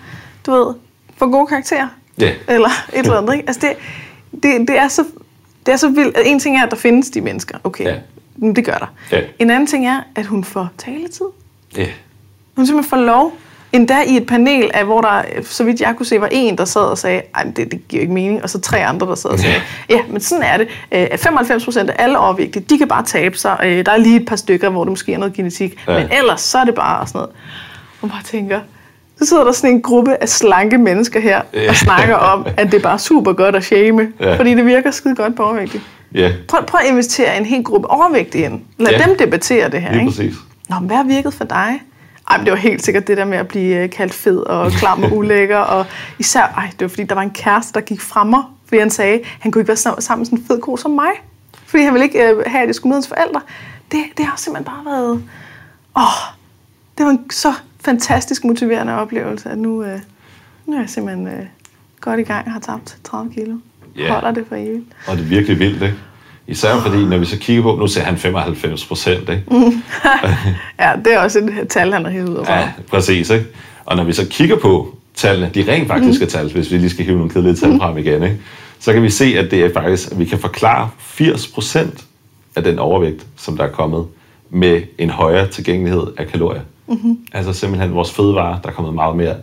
du ved, få gode karakterer. Yeah. Eller et eller andet, ikke? Altså, det, det, det, er så, det er så vildt. En ting er, at der findes de mennesker. Okay, yeah. det gør der. Yeah. En anden ting er, at hun får taletid. Yeah. Hun simpelthen får lov. Endda i et panel, af, hvor der, så vidt jeg kunne se, var en, der sad og sagde, ej, det, det giver ikke mening, og så tre andre, der sad og sagde, ja, men sådan er det. femoghalvfems procent af alle overvægtige, de kan bare tabe sig. Der er lige et par stykker, hvor det måske er noget genetik, ja. men ellers så er det bare sådan noget. Og bare tænker, så sidder der sådan en gruppe af slanke mennesker her, ja. og snakker om, at det er bare super godt at shame, ja. fordi det virker skide godt på overvægtige. Ja. Prøv, prøv at investere en hel gruppe overvægtige ind. Lad ja. dem debattere det her, ikke? Nå, men hvad har virket for dig? Ej, men det var helt sikkert det der med at blive kaldt fed og klam og ulækker, og især, ej, det var fordi, der var en kæreste, der gik fra mig, fordi han sagde, han kunne ikke være sammen med sådan en fed ko som mig, fordi han ville ikke øh, have, at det skulle med hans forældre. det, det har simpelthen bare været... Åh, det var en så fantastisk motiverende oplevelse, at nu, øh, nu er jeg simpelthen øh, godt i gang og har tabt tredive kilo. Yeah. Holder det for evigt. Og det er virkelig vildt, ikke? Især fordi, når vi så kigger på, nu ser han femoghalvfems procent, ikke? Ja, det er også et tal, han har hævet ud af. Ja, præcis, ikke? Og når vi så kigger på tallene, de rent faktiske mm. tal, hvis vi lige skal hive nogle kedelige tal frem igen, ikke? Så kan vi se, at det er faktisk, at vi kan forklare firs procent af den overvægt, som der er kommet, med en højere tilgængelighed af kalorier. Mm-hmm. Altså simpelthen vores fødevarer, der er kommet meget mere,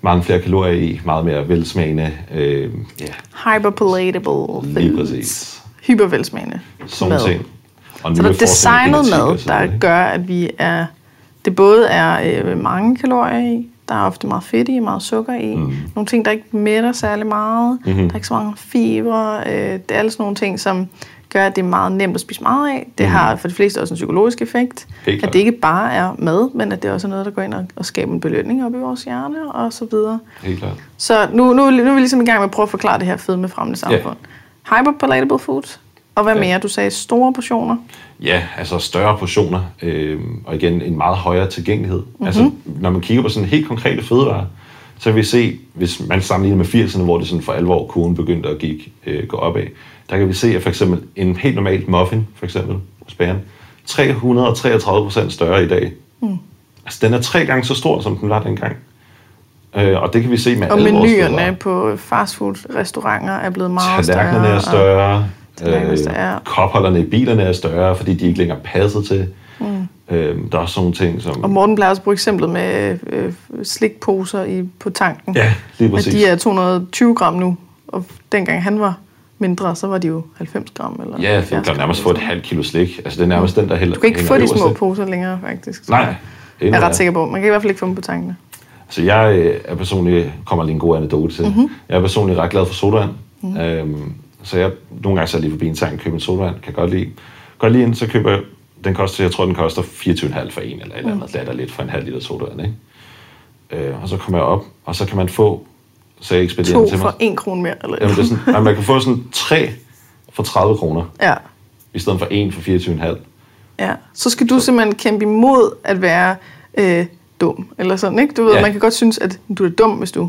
mange flere kalorier i, meget mere velsmagende. Øh, yeah. Hyperpalatable things. Lige præcis. Hypervelsmagende mad. Ting. Og så der er designet mad, der gør, at vi er, det både er øh, mange kalorier i, der er ofte meget fedt i, meget sukker i, mm. nogle ting, der ikke mætter særlig meget, mm-hmm. der er ikke så mange fibre, øh, det er alle sådan nogle ting, som gør, at det er meget nemt at spise meget af. Det mm. har for de fleste også en psykologisk effekt, at det ikke bare er mad, men at det også er noget, der går ind og, og skaber en belønning op i vores hjerne, og så videre. Helt klart. Så nu, nu, nu er vi ligesom i gang med at prøve at forklare det her fedmefremmende samfund. Yeah. Hyperpalatable foods, og hvad yeah. mere? Du sagde store portioner. Ja, altså større portioner, øh, og igen en meget højere tilgængelighed. Mm-hmm. Altså, når man kigger på sådan helt konkrete fødevarer, så vil vi se, hvis man sammenligner med firserne, hvor det sådan for alvor kurven begyndte at gik, øh, gå opad, der kan vi se, at for eksempel en helt normal muffin, for eksempel, hos bageren, tre hundrede og treogtredive procent større i dag. Mm. Altså, den er tre gange så stor, som den var dengang. Øh, og det kan vi se med og alle vores fødevarer. Og menuerne på fastfood-restauranter er blevet meget større. Tallerkenerne er større. Og... Øh, kopholderne i bilerne er større, fordi de ikke længere passer til. Mm. Øh, der er sådan nogle ting, som... Og Morten plejer også at bruge eksemplet med øh, slikposer i, på tanken. Ja, lige præcis. At de er to hundrede og tyve gram nu, og dengang han var mindre, så var de jo halvfems gram. Eller ja, du kan nærmest få et halvt kilo slik. Altså, det er nærmest den, der heller... Du kan ikke få de små poser længere, faktisk. Nej. Jeg er ret sikker på. Man kan i hvert fald ikke få dem på tankene. Altså, jeg er personligt... Kommer lige en god anekdote til. Mm-hmm. Jeg er personligt ret glad for sodavand. Mm-hmm. øhm, Så jeg nogle gange så lige forbi en tank og køber en sodavand, kan jeg godt lide. Går lige ind, så køber jeg, den koster, jeg tror den koster fireogtyve komma fem for en, eller et eller andet, lader lidt for en halv liter sodavand, ikke? Øh, og så kommer jeg op, og så kan man få, så jeg ekspederer den til mig. To for en krone mere, eller? Jamen, det er sådan, man kan få sådan tre for tredive kroner, ja. I stedet for en for fireogtyve komma fem. Ja, så skal du så. Simpelthen kæmpe imod at være øh, dum, eller sådan, ikke? Du ved, ja. Man kan godt synes, at du er dum, hvis du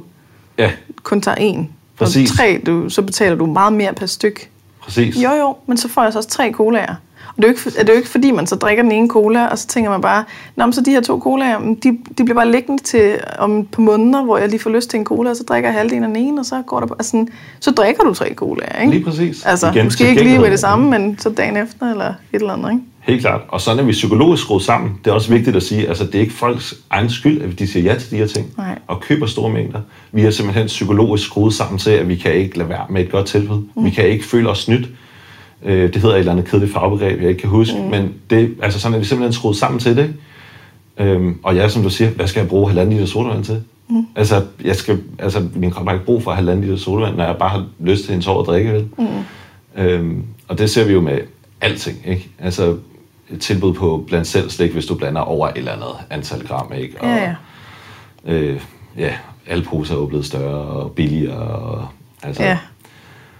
ja. Kun tager en. Præcis. Og tre, du, så betaler du meget mere per styk. Præcis. Jo, jo, men så får jeg så også tre colaer. Og det er jo ikke, er det jo ikke fordi, man så drikker den ene cola, og så tænker man bare, nå, men så de her to colaer, de, de bliver bare liggende til om et par måneder, hvor jeg lige får lyst til en cola, og så drikker jeg halvdelen af den ene, og så går der altså, så drikker du tre colaer, ikke? Lige præcis. Altså, igen, måske ikke lige ved det samme, men så dagen efter, eller et eller andet, ikke? Helt klart. Og sådan er vi psykologisk skruet sammen. Det er også vigtigt at sige, altså det er ikke folks egen skyld, at de siger ja til de her ting. Nej. Og køber store mængder. Vi er simpelthen psykologisk skruet sammen til, at vi kan ikke lade være med et godt tilbud. Mm. Vi kan ikke føle os snydt. Det hedder et eller andet kedeligt fagbegreb, jeg ikke kan huske. Mm. Men det, altså sådan er vi simpelthen skruet sammen til det. Og jeg, som du siger, hvad skal jeg bruge halvanden liter sodavand til? Mm. Altså, jeg skal, altså, min krop har ikke brug for halvanden liter sodavand, når jeg bare har lyst til en tår at drikke, vel? Mm. Øhm, og det ser vi jo med alting, ikke? Altså... Et tilbud på bland selv slik, hvis du blander over et eller andet antal gram, ikke? Og, ja, ja. Øh, ja, alle poser er jo blevet større og billigere. Og, altså. Ja,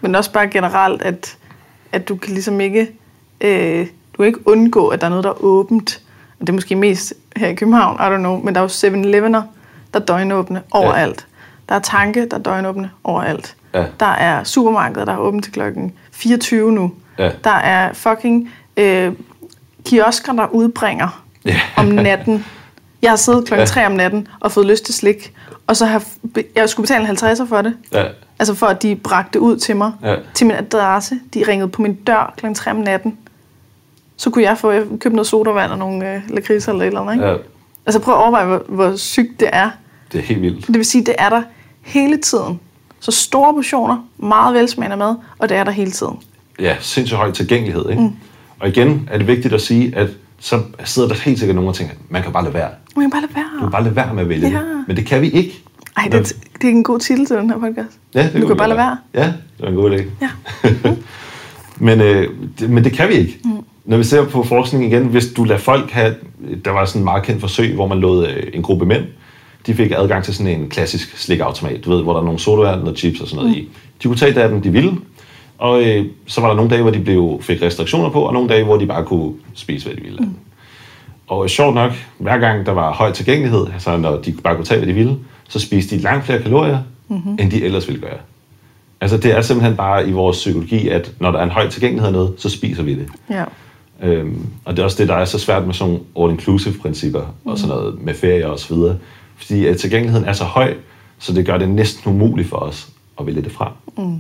men også bare generelt, at, at du kan ligesom ikke, øh, du kan ikke undgå, at der er noget, der er åbent. Og det er måske mest her i København, I don't know, men der er jo syv elevener, der er døgnåbne overalt. Ja. Der er Tanke, der er døgnåbne overalt. Ja. Der er supermarkeder, der er åbent til klokken fireogtyve nu. Ja. Der er fucking... Øh, kiosker, der udbringer yeah. om natten. Jeg har siddet klokken tre om natten og fået lyst til slik, og så har jeg skulle betale en halvtredser for det. Yeah. Altså for, at de bragte ud til mig, yeah. til min adresse. De ringede på min dør klokken tre om natten. Så kunne jeg få jeg købe noget sodavand og nogle øh, lakridser eller et eller andet, ikke? Yeah. Altså prøv at overveje, hvor, hvor sygt det er. Det er helt vildt. Det vil sige, det er der hele tiden. Så store portioner, meget velsmagende mad, og det er der hele tiden. Ja, sindssygt høj tilgængelighed, ikke? Mm. Og igen er det vigtigt at sige, at så sidder der helt sikkert nogen og tænker, man kan bare lade være. Man kan bare lade være. Du kan bare lade være med at vælge ja. Det. Men det kan vi ikke. Ej, det er, det er en god titel til den her podcast. Ja, det du kan, kan bare lade være. være. Ja, det er en god idé. Ja. Mm. men, øh, det, men det kan vi ikke. Mm. Når vi ser på forskning igen, hvis du lader folk have... Der var sådan en meget kendt forsøg, hvor man lod øh, en gruppe mænd. De fik adgang til sådan en klassisk slikautomat, du ved, hvor der er nogle sodavand og chips og sådan noget mm. i. De kunne tage det af dem, de ville. Og øh, så var der nogle dage, hvor de blev, fik restriktioner på, og nogle dage, hvor de bare kunne spise, hvad de ville. Mm. Og øh, sjovt nok, hver gang der var høj tilgængelighed, altså når de bare kunne tage, hvad de ville, så spiste de langt flere kalorier, mm-hmm. end de ellers ville gøre. Altså det er simpelthen bare i vores psykologi, at når der er en høj tilgængelighed noget, så spiser vi det. Ja. Øhm, og det er også det, der er så svært med sådan all-inclusive-principper, mm. og sådan noget med ferie og så videre. Fordi at tilgængeligheden er så høj, så det gør det næsten umuligt for os at vælge det fra. Mm.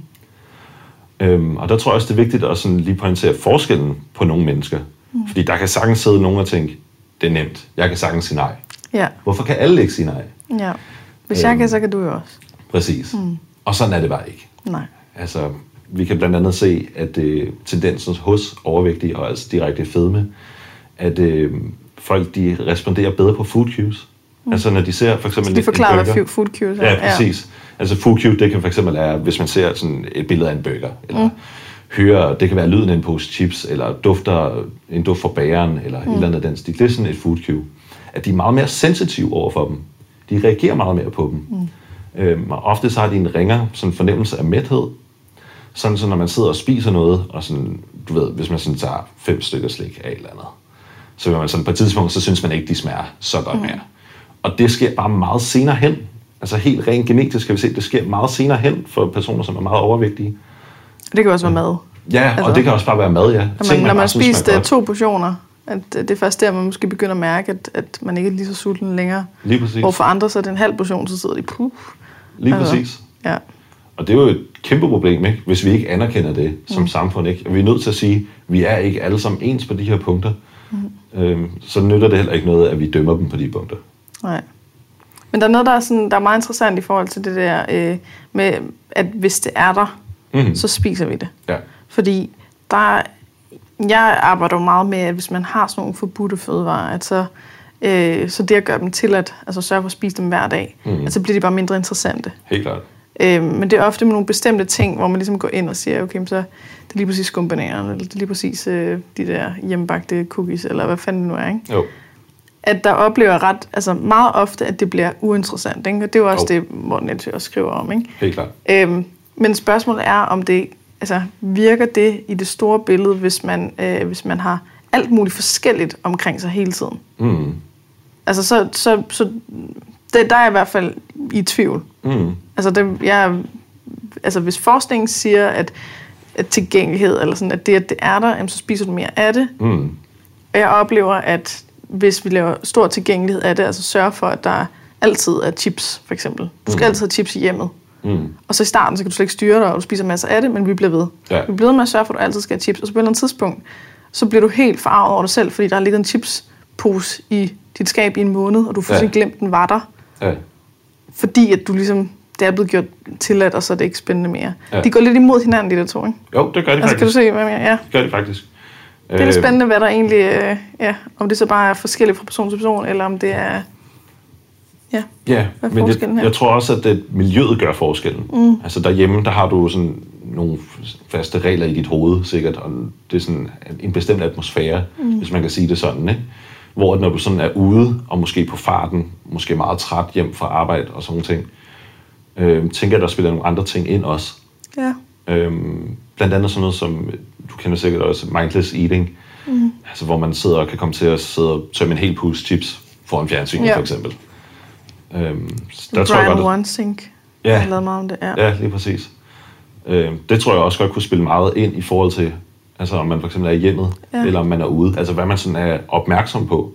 Øhm, og der tror jeg også, det er vigtigt at sådan lige pointere forskellen på nogle mennesker. Mm. Fordi der kan sagtens sidde nogen og tænke, det er nemt, jeg kan sagtens sige nej. Ja. Hvorfor kan alle ikke sige nej? Ja. Hvis øhm, jeg kan, så kan du jo også. Præcis. Mm. Og sådan er det bare ikke. Nej. Altså, vi kan blandt andet se, at øh, tendensen hos overvægtige og altså direkte fedme, at øh, folk de responderer bedre på food cues. Mm. Altså når de ser for eksempel... Så de forklarer, hvad food cues er. Ja, præcis. Ja. Altså food cue, det kan for eksempel være, hvis man ser sådan et billede af en burger, eller mm. hører, det kan være lyden af en pose chips, eller dufter en duft fra bageren, eller mm. et eller andet den stil. Det er sådan et food cue. At de er meget mere sensitive over for dem. De reagerer meget mere på dem. Mm. Øhm, og ofte så har de en ringer, sådan en fornemmelse af mæthed, sådan så når man sidder og spiser noget, og sådan, du ved, hvis man sådan tager fem stykker slik af et eller andet, så vil man sådan på et tidspunkt, så synes man ikke, de smager så godt mere. Mm. Og det sker bare meget senere hen. Altså helt rent genetisk kan vi se, det sker meget senere hen for personer, som er meget overvægtige. Det kan også være mad. Ja, altså, og det kan også bare være mad, ja. Når man, Ting, man når man spiser to portioner, at det er først der, man måske begynder at mærke, at, at man ikke er lige så sulten længere. Lige præcis. Hvor for andre, så er det en halv portion, så sidder de puh. Lige altså, præcis. Ja. Og det er jo et kæmpe problem, ikke? Hvis vi ikke anerkender det som mm. samfund. Ikke? Og vi er nødt til at sige, at vi er ikke alle sammen ens på de her punkter. Mm. Øhm, så nytter det heller ikke noget, at vi dømmer dem på de punkter. Nej. Men der er noget, der er, sådan, der er meget interessant i forhold til det der øh, med, at hvis det er der, mm. så spiser vi det. Ja. Fordi der, jeg arbejder jo meget med, at hvis man har sådan nogle forbudte fødevarer, at så, øh, så det at gøre dem til at altså sørge for at spise dem hver dag, mm. at så bliver de bare mindre interessante. Helt klart. Øh, men det er ofte med nogle bestemte ting, hvor man ligesom går ind og siger, okay, så det er lige præcis skumbananerne, eller det er lige præcis øh, de der hjemmebagte cookies, eller hvad fanden det nu er, ikke? Jo. At der oplever ret, altså meget ofte, at det bliver uinteressant, ikke? Og det er jo også oh. det, Morten Elthø også skriver om, ikke? Helt klart. Øhm, men spørgsmålet er, om det altså, virker det i det store billede, hvis man, øh, hvis man har alt muligt forskelligt omkring sig hele tiden? Mm. Altså, så, så, så det, der er jeg i hvert fald i tvivl. Mm. Altså, det, jeg, altså, hvis forskningen siger, at, at tilgængelighed, eller sådan, at det, at det er der, jamen, så spiser du mere af det. Mm. Og jeg oplever, at hvis vi laver stor tilgængelighed af det, altså sørge for, at der altid er chips, for eksempel. Du skal mm. altid have chips i hjemmet. Mm. Og så i starten, så kan du slet ikke styre dig, og du spiser masser af det, men vi bliver ved. Ja. Vi bliver ved med at sørge for, at du altid skal have chips. Og så på et eller andet tidspunkt, så bliver du helt forarvet over dig selv, fordi der har ligget en chipspose i dit skab i en måned, og du har fuldstændig ja. glemt, den var der. Ja. Fordi at du ligesom, det er blevet gjort tilladt, og så er det ikke spændende mere. Ja. De går lidt imod hinanden, de der to, ikke? Jo, det gør de altså, faktisk. Kan du se, hvad jeg mener? Ja. Det gør de faktisk. Det er lidt spændende, hvad der egentlig, øh, ja, om det så bare er forskelligt fra person til person, eller om det er, ja, ja, hvad er men forskellen jeg, her? Jeg tror også, at det, miljøet gør forskellen. Mm. Altså derhjemme, der har du sådan nogle faste regler i dit hoved, sikkert, og det er sådan en bestemt atmosfære, mm. hvis man kan sige det sådan, ikke? Hvor når du sådan er ude, og måske på farten, måske meget træt hjem fra arbejde og sådan ting, øh, tænker jeg, der spiller nogle andre ting ind også. Ja. Øh, blandt andet sådan noget som, du kender sikkert også, mindless eating, mm. altså hvor man sidder og kan komme til at sidde og tømme en hel pose chips foran fjernsynet, yeah. for eksempel. Øhm, der tror jeg godt, at... Brian Wansink ja, har lavet meget om det, ja. Ja, lige præcis. Øhm, det tror jeg også godt kunne spille meget ind i forhold til, altså om man for eksempel er i hjemmet, ja. Eller om man er ude, altså hvad man sådan er opmærksom på.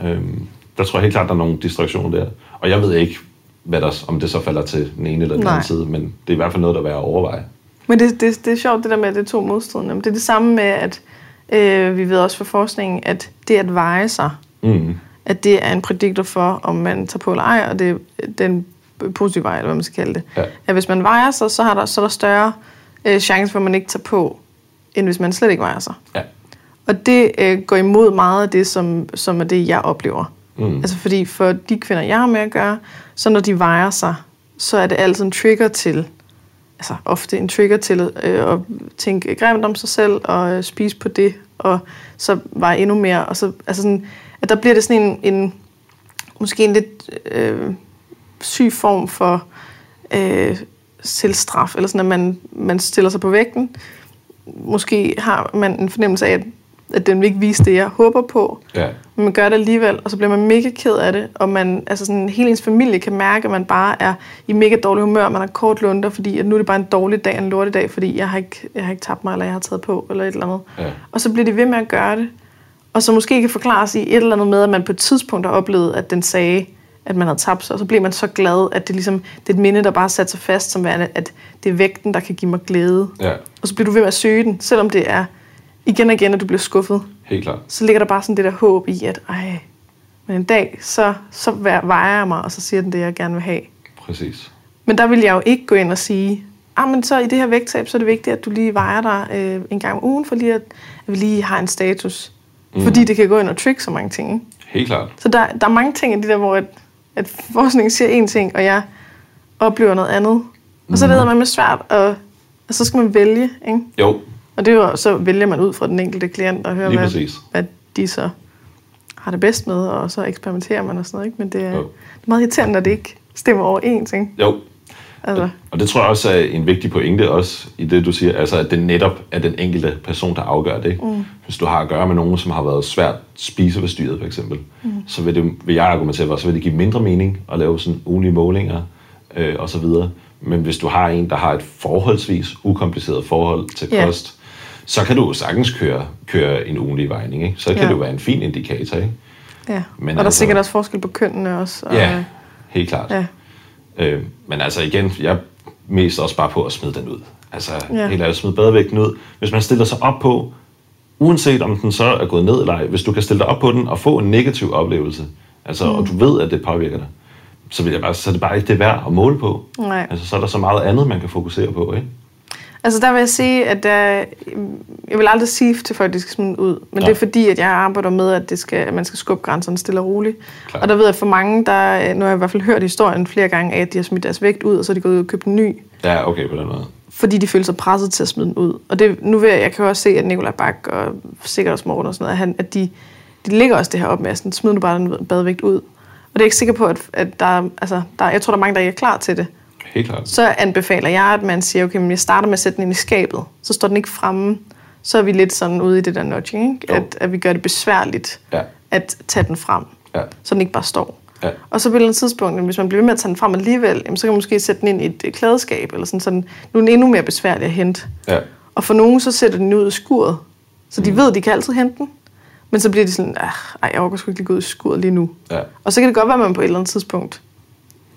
Ja. Øhm, der tror jeg helt klart, der er nogle distraktioner der. Og jeg ved ikke, hvad der, om det så falder til den ene eller den anden side, men det er i hvert fald noget, der er værd at overveje. Men det, det, det er sjovt, det der med, at det er to modstridende. Men det er det samme med, at øh, vi ved også fra forskningen, at det at veje sig, mm. at det er en prædiktor for, om man tager på eller ej, og det er den positive vej, eller hvad man skal kalde det. Ja. At hvis man vejer sig, så, har der, så er der større øh, chance for, at man ikke tager på, end hvis man slet ikke vejer sig. Ja. Og det øh, går imod meget af det, som, som er det, jeg oplever. Mm. Altså fordi for de kvinder, jeg har med at gøre, så når de vejer sig, så er det altid en trigger til... altså ofte en trigger til øh, at tænke grimt om sig selv og øh, spise på det, og så veje endnu mere. Og så, altså sådan, at der bliver det sådan en, en måske en lidt øh, syg form for øh, selvstraf, eller sådan, at man, man stiller sig på vægten. Måske har man en fornemmelse af, at, at den vil ikke vise det, jeg håber på. Ja. Men man gør det alligevel, og så bliver man mega ked af det, og man, altså sådan, hele ens familie kan mærke, at man bare er i mega dårlig humør, man har kort lunter, fordi at nu er det bare en dårlig dag, en lortig dag, fordi jeg har, ikke, jeg har ikke tabt mig, eller jeg har taget på, eller et eller andet. Ja. Og så bliver de ved med at gøre det, og så måske kan forklares i et eller andet med, at man på et tidspunkt har oplevet, at den sagde, at man havde tabt sig, og så bliver man så glad, at det, ligesom, det er et minde, der bare satte sig fast, som værende, at det er vægten, der kan give mig glæde. Ja. Og så bliver du ved med at søge den, selvom det er igen og igen, at du bliver skuffet. Helt klart. Så ligger der bare sådan det der håb i, at ej, men en dag, så, så vejer jeg mig, og så siger den det, jeg gerne vil have. Præcis. Men der vil jeg jo ikke gå ind og sige, ah, men så i det her vægttab, så er det vigtigt, at du lige vejer dig øh, en gang om ugen, for lige at, at vi lige har en status. Mm. Fordi det kan gå ind og trick så mange ting. Helt klart. Så der, der er mange ting i det der, hvor et, at forskningen siger én ting, og jeg oplever noget andet. Og så ved man, at det er svært, og, og så skal man vælge, ikke? Jo. Og det er jo, så vælger man ud fra den enkelte klient og hører, hvad, hvad de så har det bedst med, og så eksperimenterer man og sådan noget, ikke? Men det er, det er meget irriterende, når det ikke stemmer overens, ikke? Jo. Altså. Og det tror jeg også er en vigtig pointe også i det, du siger, altså at det netop er den enkelte person, der afgør det. Mm. Hvis du har at gøre med nogen, som har været svært spiseforstyrret for eksempel, mm. så vil, det, vil jeg argumentere for, så vil det give mindre mening at lave sådan ugenlige målinger øh, og så videre. Men hvis du har en, der har et forholdsvis ukompliceret forhold til yeah. kost, så kan du sagtens køre, køre en ugenlig vejning, ikke? Så kan yeah. det jo være en fin indikator, ikke? Yeah. Men og altså, der er sikkert også forskel på kønnene også. Og, ja, helt klart. Yeah. Øh, men altså igen, jeg mest også bare på at smide den ud. Altså ja. Helt ærligt, smid badevægten ud. Hvis man stiller sig op på, uanset om den så er gået ned eller ej, hvis du kan stille dig op på den og få en negativ oplevelse, altså, mm. og du ved, at det påvirker dig, så, vil jeg bare, så er det bare ikke det værd at måle på. Nej. Altså, så er der så meget andet, man kan fokusere på, ikke? Altså der vil jeg sige, at jeg, jeg vil aldrig sige til folk, at de skal smide ud. Men ja. Det er fordi, at jeg arbejder med, at, det skal, at man skal skubbe grænserne stille og roligt. Klar. Og der ved jeg for mange, der, nu har jeg i hvert fald hørt historien flere gange af, at de har smidt deres vægt ud, og så er de gået ud og købt en ny. Ja, okay på den måde. Fordi de føler sig presset til at smide den ud. Og det, nu vil jeg, jeg kan jo også se, at Nicolaj Bak og sikkert også Morten og sådan noget, at de, de ligger også det her op med, at sådan, smid nu bare den badevægt ud. Og det er ikke sikker på, at, at der, altså, der, jeg tror, der er mange, der ikke er klar til det. Så anbefaler jeg, at man siger, okay, men jeg starter med at sætte den ind i skabet, så står den ikke fremme, så er vi lidt sådan ude i det der nudging, ikke? At, at vi gør det besværligt ja. At tage den frem, ja. Så den ikke bare står. Ja. Og så på et eller andet tidspunkt, hvis man bliver ved med at tage den frem alligevel, så kan man måske sætte den ind i et klædeskab, eller sådan, sådan nu er den endnu mere besværlig at hente. Ja. Og for nogen, så sætter den ud i skuret, så de mm. ved, at de kan altid hente den. Men så bliver de sådan, ej, jeg orker sgu ikke lige gå ud i skuret lige nu. Ja. Og så kan det godt være, at man på et eller andet tidspunkt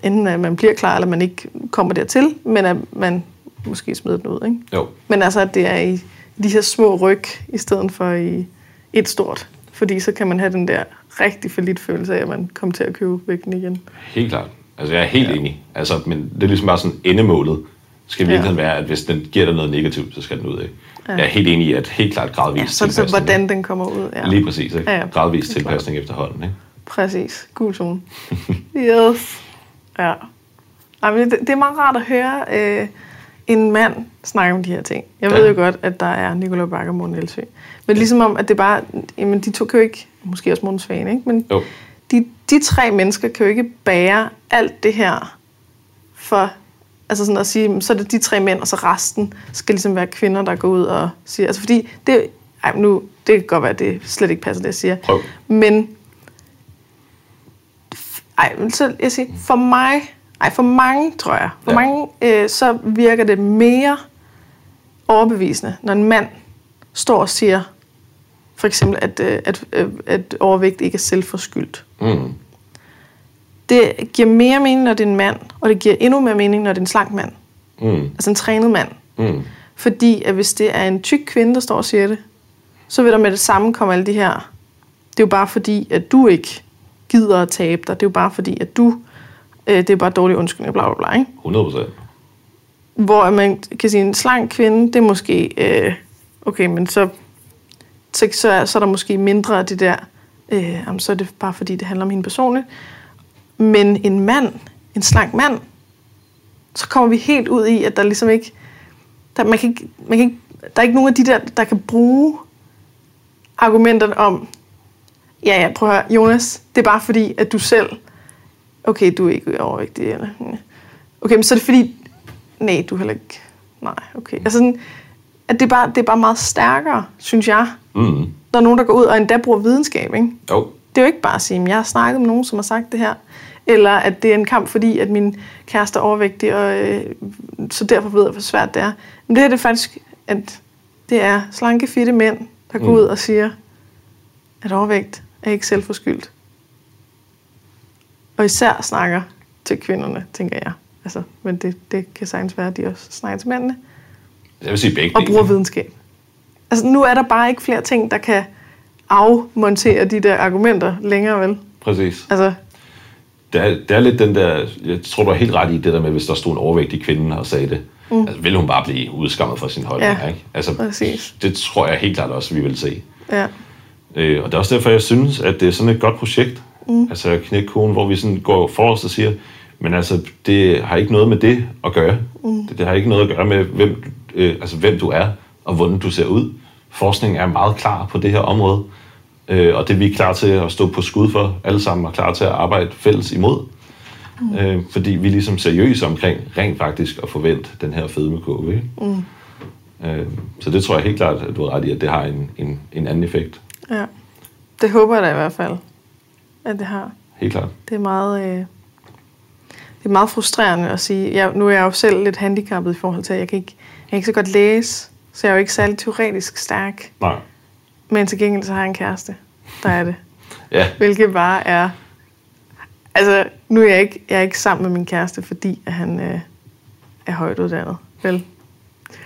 enten at man bliver klar, eller man ikke kommer dertil, men at man måske smider den ud, ikke? Jo. Men altså, at det er i de her små ryg, i stedet for i et stort. Fordi så kan man have den der rigtig for lidt følelse af, at man kommer til at købe vægten igen. Helt klart. Altså, jeg er helt ja. enig. Altså, men det er ligesom bare sådan endemålet. Skal virkelig ja. Være, at hvis den giver dig noget negativt, så skal den ud af. Ja. Jeg er helt enig i, at helt klart gradvist ja, så tilpasning. Så hvordan den kommer ud, ja. Lige præcis, ikke? Ja, ja. Gradvist tilpasning klart. Efterhånden, ikke? Præcis. Gul zone. Yes. Ja. Jamen, det er meget rart at høre øh, en mand snakke om de her ting. Jeg ved ja. Jo godt, at der er Nicolaj Bak og Morten Elthø. Men ligesom om, at det bare... Jamen, de to kan jo ikke... Måske også Morten Svane, ikke? Men de, de tre mennesker kan jo ikke bære alt det her for... Altså sådan at sige, så er det de tre mænd, og så resten skal ligesom være kvinder, der går ud og siger... Altså fordi det... Ej, nu... Det kan godt være, at det slet ikke passer, det jeg siger. Prøv. Men... Ej, så jeg siger, for mig, ej, for mange, tror jeg, for ja. mange, øh, så virker det mere overbevisende, når en mand står og siger, for eksempel, at, øh, at, øh, at overvægt ikke er selvforskyldt. Mm. Det giver mere mening, når det er en mand, og det giver endnu mere mening, når det er en slank mand. Mm. Altså en trænet mand. Mm. Fordi at hvis det er en tyk kvinde, der står og siger det, så vil der med det samme komme alle de her, det er jo bare fordi, at du ikke gider at tabe dig. Det er jo bare fordi, at du... Øh, det er bare dårlige undskyldninger, bla bla bla, ikke? hundrede procent. Hvor man kan sige, en slank kvinde, det er måske... Øh, okay, men så, så, så, er, så er der måske mindre af det der... Øh, jamen, så er det bare fordi, det handler om hende personligt. Men en mand, en slank mand, så kommer vi helt ud i, at der ligesom ikke... Der, man kan ikke, man kan ikke, der er ikke nogen af de der, der kan bruge argumenterne om... Ja, ja, prøv at høre. Jonas, det er bare fordi, at du selv... Okay, du er ikke overvægtig, eller... Okay, men så er det fordi, nej, du heller ikke, nej, okay. Altså sådan, at det er, bare, det er bare meget stærkere, synes jeg, mm. når nogen, der går ud og endda bruger videnskab, ikke? Jo. Det er jo ikke bare at sige, at jeg har snakket med nogen, som har sagt det her, eller at det er en kamp, fordi at min kæreste er overvægtig, og øh, så derfor ved jeg, hvor svært det er. Men det her det er faktisk, at det er slanke, fitte mænd, der går mm. ud og siger, at overvægt er ikke selvforskyldt. Og især snakker til kvinderne, tænker jeg. Altså, men det, det kan sagtens være, at de også snakker til mændene. Jeg vil sige begge og bruger videnskab. Altså, nu er der bare ikke flere ting, der kan afmontere de der argumenter længere, vel? Præcis. Altså, det er, det er lidt den der, jeg tror, du er helt ret i det der med, hvis der stod en overvægtig kvinde og sagde det. Mm. Altså, vil hun bare blive udskammet fra sin holdning, ja, ikke? Altså, præcis. Det tror jeg helt klart også, vi vil se. Ja. Øh, og det er også derfor, jeg synes, at det er sådan et godt projekt, mm. altså Knæk Kuhn, hvor vi sådan går forrest og siger, men altså, det har ikke noget med det at gøre. Mm. Det, det har ikke noget at gøre med, hvem, øh, altså, hvem du er, og hvordan du ser ud. Forskning er meget klar på det her område, øh, og det vi er klar til at stå på skud for, alle sammen er klar til at arbejde fælles imod. Mm. Øh, fordi vi er ligesom seriøse omkring rent faktisk at forvente den her fedmekurve. Mm. Øh, så det tror jeg helt klart, at du har ret i, at det har en, en, en anden effekt. Ja, det håber jeg da i hvert fald, at det har. Helt klart. Det er meget, øh, det er meget frustrerende at sige, jeg, nu er jeg jo selv lidt handicappet i forhold til, at jeg kan ikke, jeg kan ikke så godt læse, så jeg er jo ikke særlig teoretisk stærk. Nej. Men til gengæld så har jeg en kæreste, der er det. Ja. Hvilket bare er, altså nu er jeg ikke, jeg er ikke sammen med min kæreste, fordi at han øh, er højt uddannet, vel?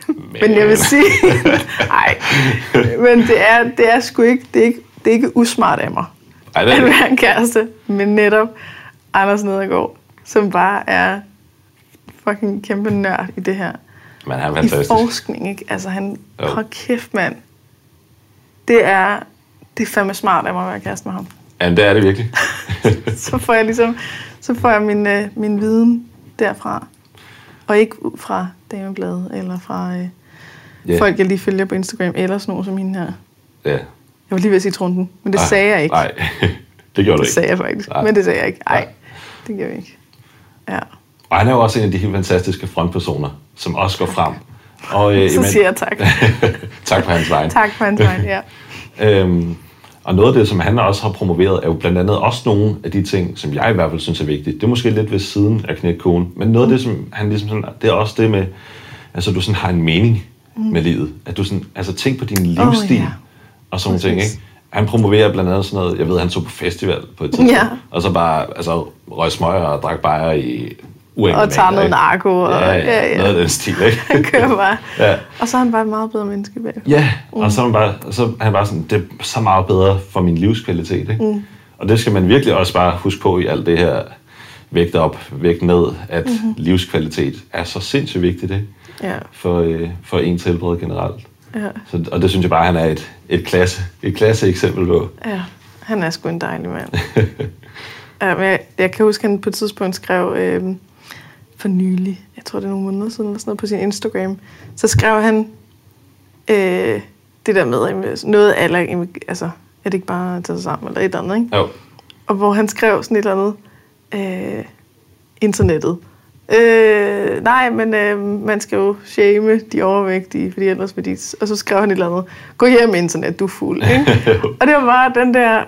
Men. men jeg vil sige, nej, men det er, det er sgu ikke, det er ikke, det er ikke usmart af mig, ej, det er at være en kæreste, men netop Anders Nedergaard, som bare er fucking kæmpe nørd i det her, man, han er fantastisk. I forskning, ikke? Altså han, hold kæft mand, det er, det er fandme smart af mig at være kæreste med ham. Ja, det er det virkelig. Så får jeg ligesom, så får jeg min, øh, min viden derfra. Og ikke fra Damebladet, eller fra øh, yeah. folk, jeg lige følger på Instagram, eller sådan noget som hende her. Ja. Yeah. Jeg var lige ved at sige Trunden, men det ej, sagde jeg ikke. Nej, det gjorde det du ikke. Det sagde jeg faktisk, ej. Men det sagde jeg ikke. Nej, det gjorde jeg ikke. Ja. Og han er jo også en af de helt fantastiske frontpersoner, som også går frem. Og, øh, så siger jeg tak. Tak på hans vegne. Tak på hans vegne, ja. øhm, og noget af det, som han også har promoveret, er jo blandt andet også nogle af de ting, som jeg i hvert fald synes er vigtigt. Det er måske lidt ved siden af Knæk Kuhn, men noget af det, som han ligesom sådan, det er også det med, altså du sådan har en mening mm. med livet. At du sådan, altså tænk på din livsstil oh, yeah. og sådan ting, ikke? Han promoverer blandt andet sådan noget, jeg ved, han tog på festival på et tidspunkt, yeah. og så bare altså, røg smøger og drak bajer i uendelige og tager noget narko og ja, ja, ja, ja. Noget af den stil, ikke? Han kører bare. Ja. Og så er han bare et meget bedre menneske bag. Ja, mm. og så er han bare, så han bare sådan, det er så meget bedre for min livskvalitet, ikke? Mm. Og det skal man virkelig også bare huske på i alt det her vægt op, vægt ned, at mm-hmm. livskvalitet er så sindssygt vigtigt, ikke? Ja. For, øh, for ens helbred generelt. Ja. Så, og det synes jeg bare, han er et, et, klasse, et klasse eksempel på. Ja, han er sgu en dejlig mand. Ja, men jeg, jeg kan huske, han på et tidspunkt skrev... Øh, for nylig, jeg tror det er nogle måneder siden, eller sådan noget, på sin Instagram, så skrev han øh, det der med, noget eller altså, er det ikke bare at tage sig sammen, eller et eller andet, ikke? Jo. Og hvor han skrev sådan et eller andet, øh, internettet. Øh, nej, men øh, man skal jo shame de overvægtige, fordi ellers vil de... Og så skrev han et eller andet, gå hjem internet, du er fuld, ikke? Og det var bare den der...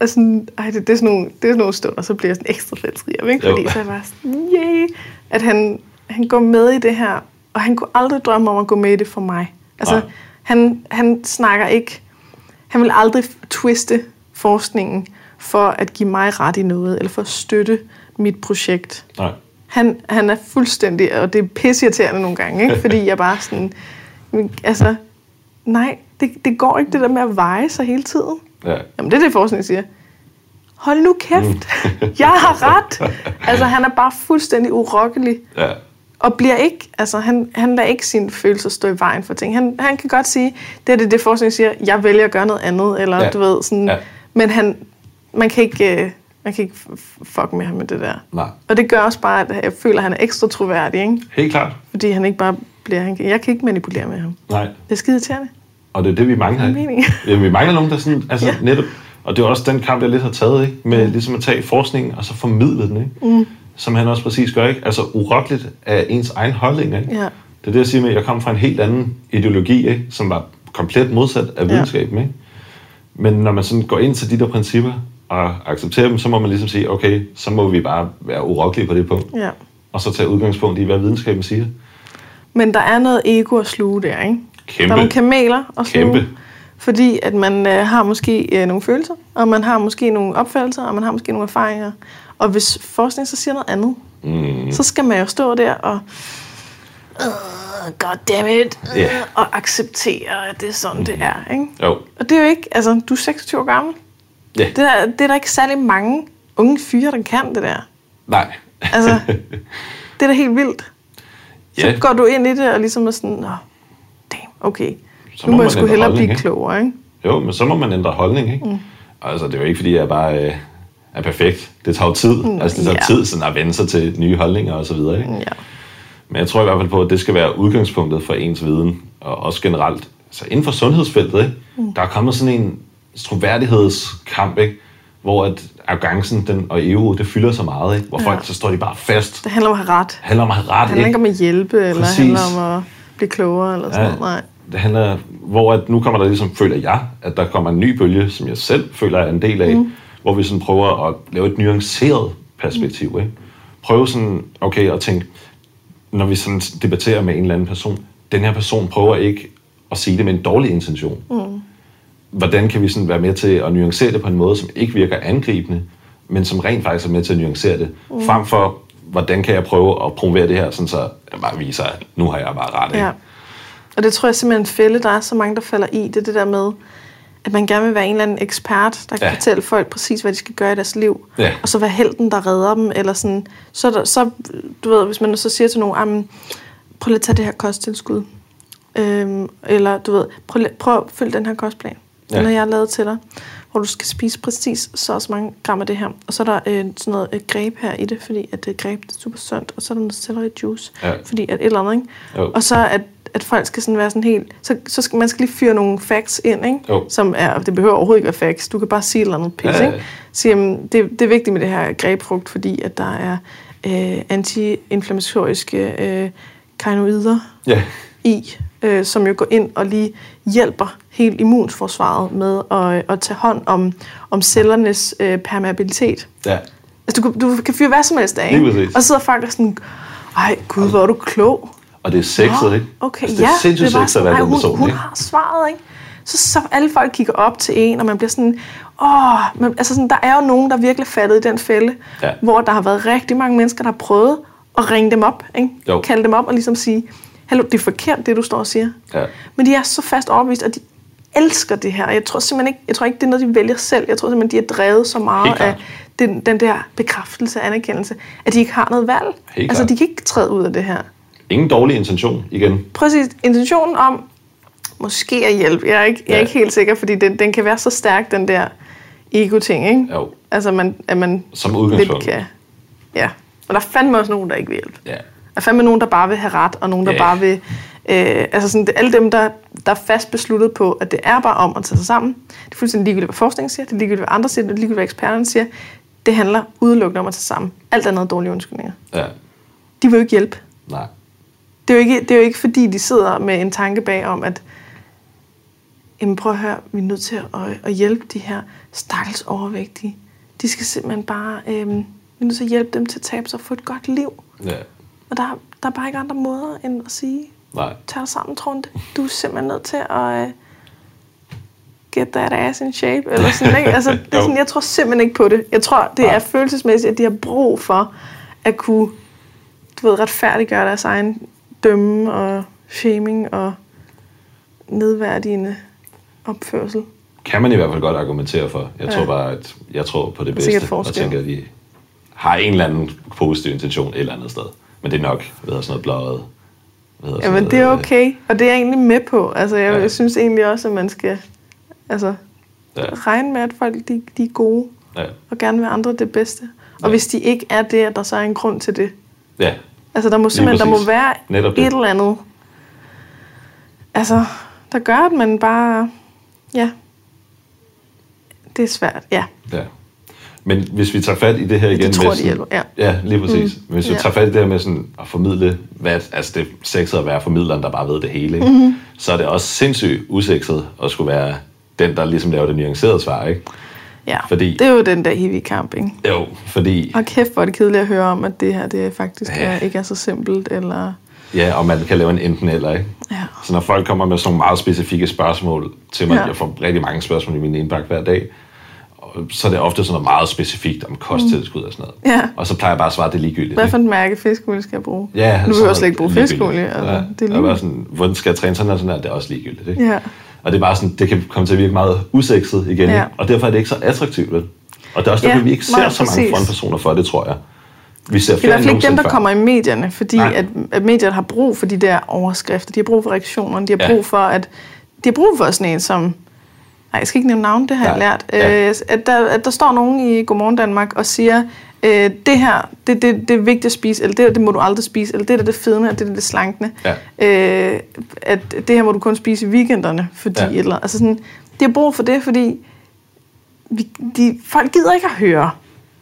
Og sådan, ej, det, det er sådan nogle, det er sådan nogle stunder, så bliver jeg sådan ekstra fældsriger, ikke? Fordi så er jeg bare sådan, yeah, at han, han går med i det her, og han kunne aldrig drømme om at gå med i det for mig. Altså, han, han snakker ikke, han vil aldrig twiste forskningen for at give mig ret i noget, eller for at støtte mit projekt. Nej. Han, han er fuldstændig, og det er pisseirriterende nogle gange, ikke? Fordi jeg bare sådan, altså, nej, det, det går ikke det der med at veje sig hele tiden. Ja. Jamen det er det, forskning siger. Hold nu kæft, mm. jeg har ret. Altså han er bare fuldstændig urokkelig. Ja. Og bliver ikke, altså han, han lader ikke sine følelser stå i vejen for ting. Han, han kan godt sige, det er det, det forskning siger, jeg vælger at gøre noget andet, eller ja. Du ved, sådan. Ja. Men han, man kan ikke, man kan ikke fuck med ham med det der. Nej. Og det gør også bare, at jeg føler, at han er ekstra troværdig, ikke? Helt klart. Fordi han ikke bare bliver, han, jeg kan ikke manipulere med ham. Nej. Det er skide irriterende. Og det er det, vi mangler. Ja, vi mangler nogen, der sådan, altså ja. Netop, og det er også den kamp, jeg lidt har taget, ikke? Med ligesom at tage forskningen og så formidle den, ikke? Mm. som han også præcis gør, ikke? Altså urokkeligt af ens egen holdning, ikke? Ja. Det er det, jeg siger med, at jeg kom fra en helt anden ideologi, ikke? Som var komplet modsat af videnskaben, ja. Ikke? Men når man sådan går ind til de der principper og accepterer dem, så må man ligesom sige, okay, så må vi bare være urokkelige på det punkt. Ja. Og så tage udgangspunkt i, hvad videnskaben siger. Men der er noget ego at sluge der, ikke? Kæmpe. Der er nogle kameler at sluge. Kæmpe. Fordi at man øh, har måske øh, nogle følelser, og man har måske nogle opfattelser, og man har måske nogle erfaringer. Og hvis forskning så siger noget andet, mm. så skal man jo stå der og god damn it, yeah. og acceptere, at det er sådan, mm. det er, ikke? Jo. Og det er jo ikke, altså, du er seksogtyve år gammel. Yeah. Det, der, det er der ikke særlig mange unge fyre, der kan det der. Nej. Altså, det er da helt vildt. Så yeah. går du ind i det og ligesom er sådan, nå, damn, okay. Så nu må, må jeg sgu hellere holdning, blive ikke? klogere, ikke? Jo, men så må man ændre holdning, ikke? Mm. Altså, det er jo ikke, fordi jeg bare øh, er perfekt. Det tager jo tid. Mm, altså, det tager yeah. tid sådan at vende sig til nye holdninger og så videre, ikke? Ja. Men jeg tror i hvert fald på, at det skal være udgangspunktet for ens viden, og også generelt. Altså inden for sundhedsfeltet, ikke? Mm. Der er kommet sådan en troværdighedskamp, ikke? Hvor at arrogancen den, og ego, det fylder så meget, ikke? Hvor ja. folk, så står de bare fast. Det handler om at have ret. Det handler om at have ret, det handler ikke om at hjælpe, præcis. Eller handler om at blive klogere, eller sådan ja. noget. Nej. Det handler, hvor at nu kommer der ligesom, føler jeg, at der kommer en ny bølge, som jeg selv føler er en del af, mm. hvor vi sådan prøver at lave et nuanceret perspektiv, mm. ikke? Prøve sådan, okay, at tænke, når vi sådan debatterer med en eller anden person, den her person prøver ikke at sige det med en dårlig intention. Mm. Hvordan kan vi sådan være med til at nuancere det på en måde, som ikke virker angribende, men som rent faktisk er med til at nuancere det, mm. frem for, hvordan kan jeg prøve at promovere det her, sådan så jeg bare viser, at nu har jeg bare ret. Ja. Og det tror jeg simpelthen en fælde, der er så mange, der falder i, det er det der med, at man gerne vil være en eller anden ekspert, der kan ja. fortælle folk præcis, hvad de skal gøre i deres liv, ja. og så være helten, der redder dem, eller sådan, så, der, så du ved, hvis man så siger til nogen, jamen, prøv lige at tage det her kosttilskud, øhm, eller du ved, prøv, lige, prøv at følge den her kostplan, ja. den har jeg lavet til dig, hvor du skal spise præcis så og så mange gram af det her, og så er der øh, sådan noget øh, greb her i det, fordi at øh, greb det er super sundt, og så er der noget celery juice, ja. fordi at et eller andet, ikke? Jo. Og så at at folk skal sådan være sådan helt... Så, så skal man skal lige fyre nogle facts ind, ikke? Oh. Som er... Det behøver overhovedet ikke være facts. Du kan bare sige et eller andet pis, ja, ja. ikke? Så, jamen, det, det er vigtigt med det her grebfrugt, fordi at der er øh, anti-inflammatoriske øh, kainoider yeah. i, øh, som jo går ind og lige hjælper helt immunforsvaret med at, at tage hånd om, om cellernes øh, permeabilitet. Ja. Altså, du, du kan fyre hvad som helst af, ikke? Og så sidder folk og sådan... Ej, gud, hvor er du klog. Og det er sexet, ikke? Okay, altså, det er ja, sindssygt sexet at være den person, hun, hun har svaret, ikke? Så, så alle folk kigger op til en, og man bliver sådan... Åh, man, altså sådan, der er jo nogen, der virkelig faldet i den fælde, ja. hvor der har været rigtig mange mennesker, der har prøvet at ringe dem op, ikke? Jo. Kalde dem op og ligesom sige, hallo, det er forkert, det du står og siger. Ja. Men de er så fast overbevist, at de elsker det her. Jeg tror simpelthen ikke, jeg tror ikke det er noget, de vælger selv. Jeg tror simpelthen, de er drevet så meget af den, den der bekræftelse og anerkendelse, at de ikke har noget valg. Helt altså, de kan ikke træde ud af det her. Ingen dårlig intention, igen. Præcis. Intentionen om, måske at hjælpe. Jeg er ikke, jeg er ja. ikke helt sikker, fordi den, den kan være så stærk, den der ego-ting, ikke? Jo. Altså, man, at man... Som udgangspunkt. Kan... Ja. Og der er fandme også nogen, der ikke vil hjælpe. Ja. Der er fandme nogen, der bare vil have ret, og nogen, der ja. bare vil... Øh, altså, sådan, det, alle dem, der, der er fast besluttet på, at det er bare om at tage sig sammen. Det er fuldstændig ligegyldigt, hvad forskningen siger. Det er ligegyldigt, hvad andre siger. Det er ligegyldigt, hvad eksperterne siger. Det handler udelukkende om at tage sammen. Alt andet er dårlige undskyldninger. Ja. De vil jo ikke hjælpe. Nej. Det er, ikke, det er jo ikke, fordi de sidder med en tanke bag om, at jamen prøv at høre, vi er nødt til at, at hjælpe de her stakkels overvægtige. De skal simpelthen bare, øh, vi er nødt til at hjælpe dem til at tabe sig og få et godt liv. Ja. Og der, der er bare ikke andre måder end at sige, nej. Tag dig sammen, Trunde. Du er simpelthen nødt til at øh, get that ass in shape. Eller sådan, ikke? Altså, det er sådan, jeg tror simpelthen ikke på det. Jeg tror, det nej. er følelsesmæssigt, at de har brug for at kunne du ved, retfærdiggøre deres egen dømme og shaming og nedværdigende opførsel. Kan man i hvert fald godt argumentere for. Jeg ja. tror bare, at jeg tror på det bedste, og tænker, at de har en eller anden positiv intention et eller andet sted. Men det er nok, ved at sådan noget blåret. Ja, men det er okay, og det er jeg egentlig med på. Altså, jeg ja. synes egentlig også, at man skal altså, ja. regne med, at folk de, de er gode, ja. og gerne vil andre det bedste. Og ja. hvis de ikke er det, at der så er en grund til det. Ja. Altså, der må simpelthen, der må være et eller andet, altså, der gør, at man bare, ja, det er svært, ja. ja. Men hvis vi tager fat i det her igen det tror, med... Sådan, det ja. ja, lige præcis. Mm. Hvis vi ja. tager fat i det her med sådan at formidle, hvad, altså det sexede at være formidleren, der bare ved det hele, ikke? Mm. Så er det også sindssygt usexet at skulle være den, der ligesom laver det nuancerede svar, ikke? Ja, fordi, det er jo den der evige kamp, ikke? Jo, fordi... Og kæft, hvor er det kedeligt at høre om, at det her det faktisk ja. er, ikke er så simpelt, eller... Ja, og man kan lave en enten eller, ikke? Ja. Så når folk kommer med sådan nogle meget specifikke spørgsmål til mig, ja. jeg får rigtig mange spørgsmål i min indbakke hver dag, så er det ofte sådan noget meget specifikt om kosttilskud og sådan noget. Ja. Og så plejer jeg bare at svare, det er ligegyldigt. Hvad for en mærke fiskeolie skal jeg bruge? Ja, nu behøver jeg slet ikke bruge fiskeolie. Altså, ja. Det er bare sådan, hvordan skal jeg træne sådan og sådan her? Det er også ligegyldigt, ikke? Ja. Og det er bare sådan, det kan komme til at virke meget usexet igen, ja. og derfor er det ikke så attraktivt. Vel? Og det er også derfor, ja, vi ikke ser så mange frontpersoner for det, tror jeg. Vi ser flere i hvert fald ikke dem, der før. kommer i medierne, fordi at, at medierne har brug for de der overskrifter, de har brug for reaktionerne, de har ja. brug for at de har brug for sådan en som... Nej, jeg skal ikke nævne navn, det har jeg lært. Ja. Øh, at, der, at der står nogen i Godmorgen Danmark og siger, øh, det her, det, det, det er vigtigt at spise, eller det her, det må du aldrig spise, eller det der, det fedende, og det der, det slankende. Ja. Øh, at det her må du kun spise i weekenderne, fordi ja. eller... Altså sådan, de har brug for det, fordi vi, de, folk gider ikke at høre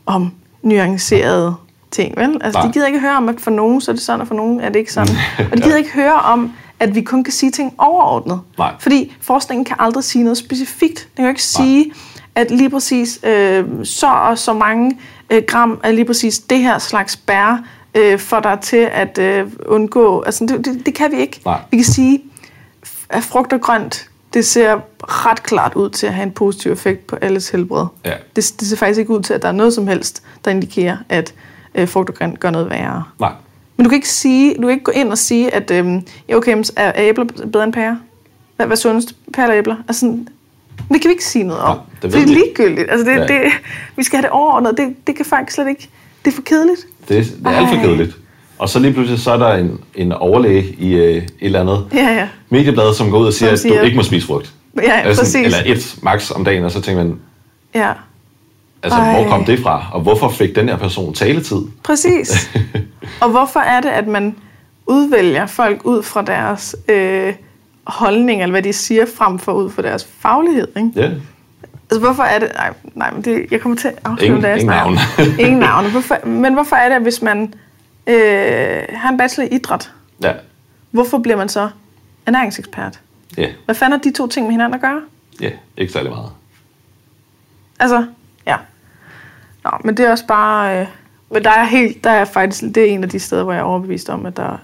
om nuancerede ting, vel? Altså, Nej. de gider ikke høre om, at for nogen så er det sådan, og for nogen er det ikke sådan. Og de gider ja. ikke høre om, at vi kun kan sige ting overordnet. Nej. Fordi forskningen kan aldrig sige noget specifikt. Den kan jo ikke sige, Nej. at lige præcis øh, så og så mange øh, gram af lige præcis det her slags bær øh, får dig til at øh, undgå... Altså, det, det, det kan vi ikke. Nej. Vi kan sige, at frugt og grønt, det ser ret klart ud til at have en positiv effekt på alles helbred. Ja. Det, det ser faktisk ikke ud til, at der er noget som helst, der indikerer, at øh, frugt og grønt gør noget værre. Nej. Men du kan ikke sige, du kan ikke gå ind og sige, at øhm, okay, er æbler bedre end pærer? Hvad, hvad er sundest? Pærer eller æbler? Altså, det kan vi ikke sige noget om. Ja, det, det er ligegyldigt. Altså, det, ja. det, vi skal have det overordnet. Det, det kan faktisk slet ikke. Det er for kedeligt. Det, det er alt for kedeligt. Og så lige pludselig så er der en, en overlæge i øh, et eller andet ja, ja. medieblad, som går ud og siger, siger, at du ikke må spise frugt. Ja, ja, altså, eller et max om dagen, og så tænker man... Ja. Altså, Ej. hvor kom det fra? Og hvorfor fik den her person taletid? Præcis. Og hvorfor er det, at man udvælger folk ud fra deres øh, holdning, eller hvad de siger, frem for ud fra deres faglighed, ikke? Ja. Yeah. Altså, hvorfor er det... Nej, nej men det, jeg kommer til at afsløre, hvad jeg snakker. Ingen navn. Hvorfor, men hvorfor er det, at hvis man øh, har en bachelor i idræt, ja. hvorfor bliver man så ernæringsekspert? Ja. Yeah. Hvad fanden har de to ting med hinanden at gøre? Ja, yeah, ikke særlig meget. Altså... Ja. Nå, men det er også bare... Øh, men der er helt... Der er faktisk... Det er en af de steder, hvor jeg er overbevist om, at der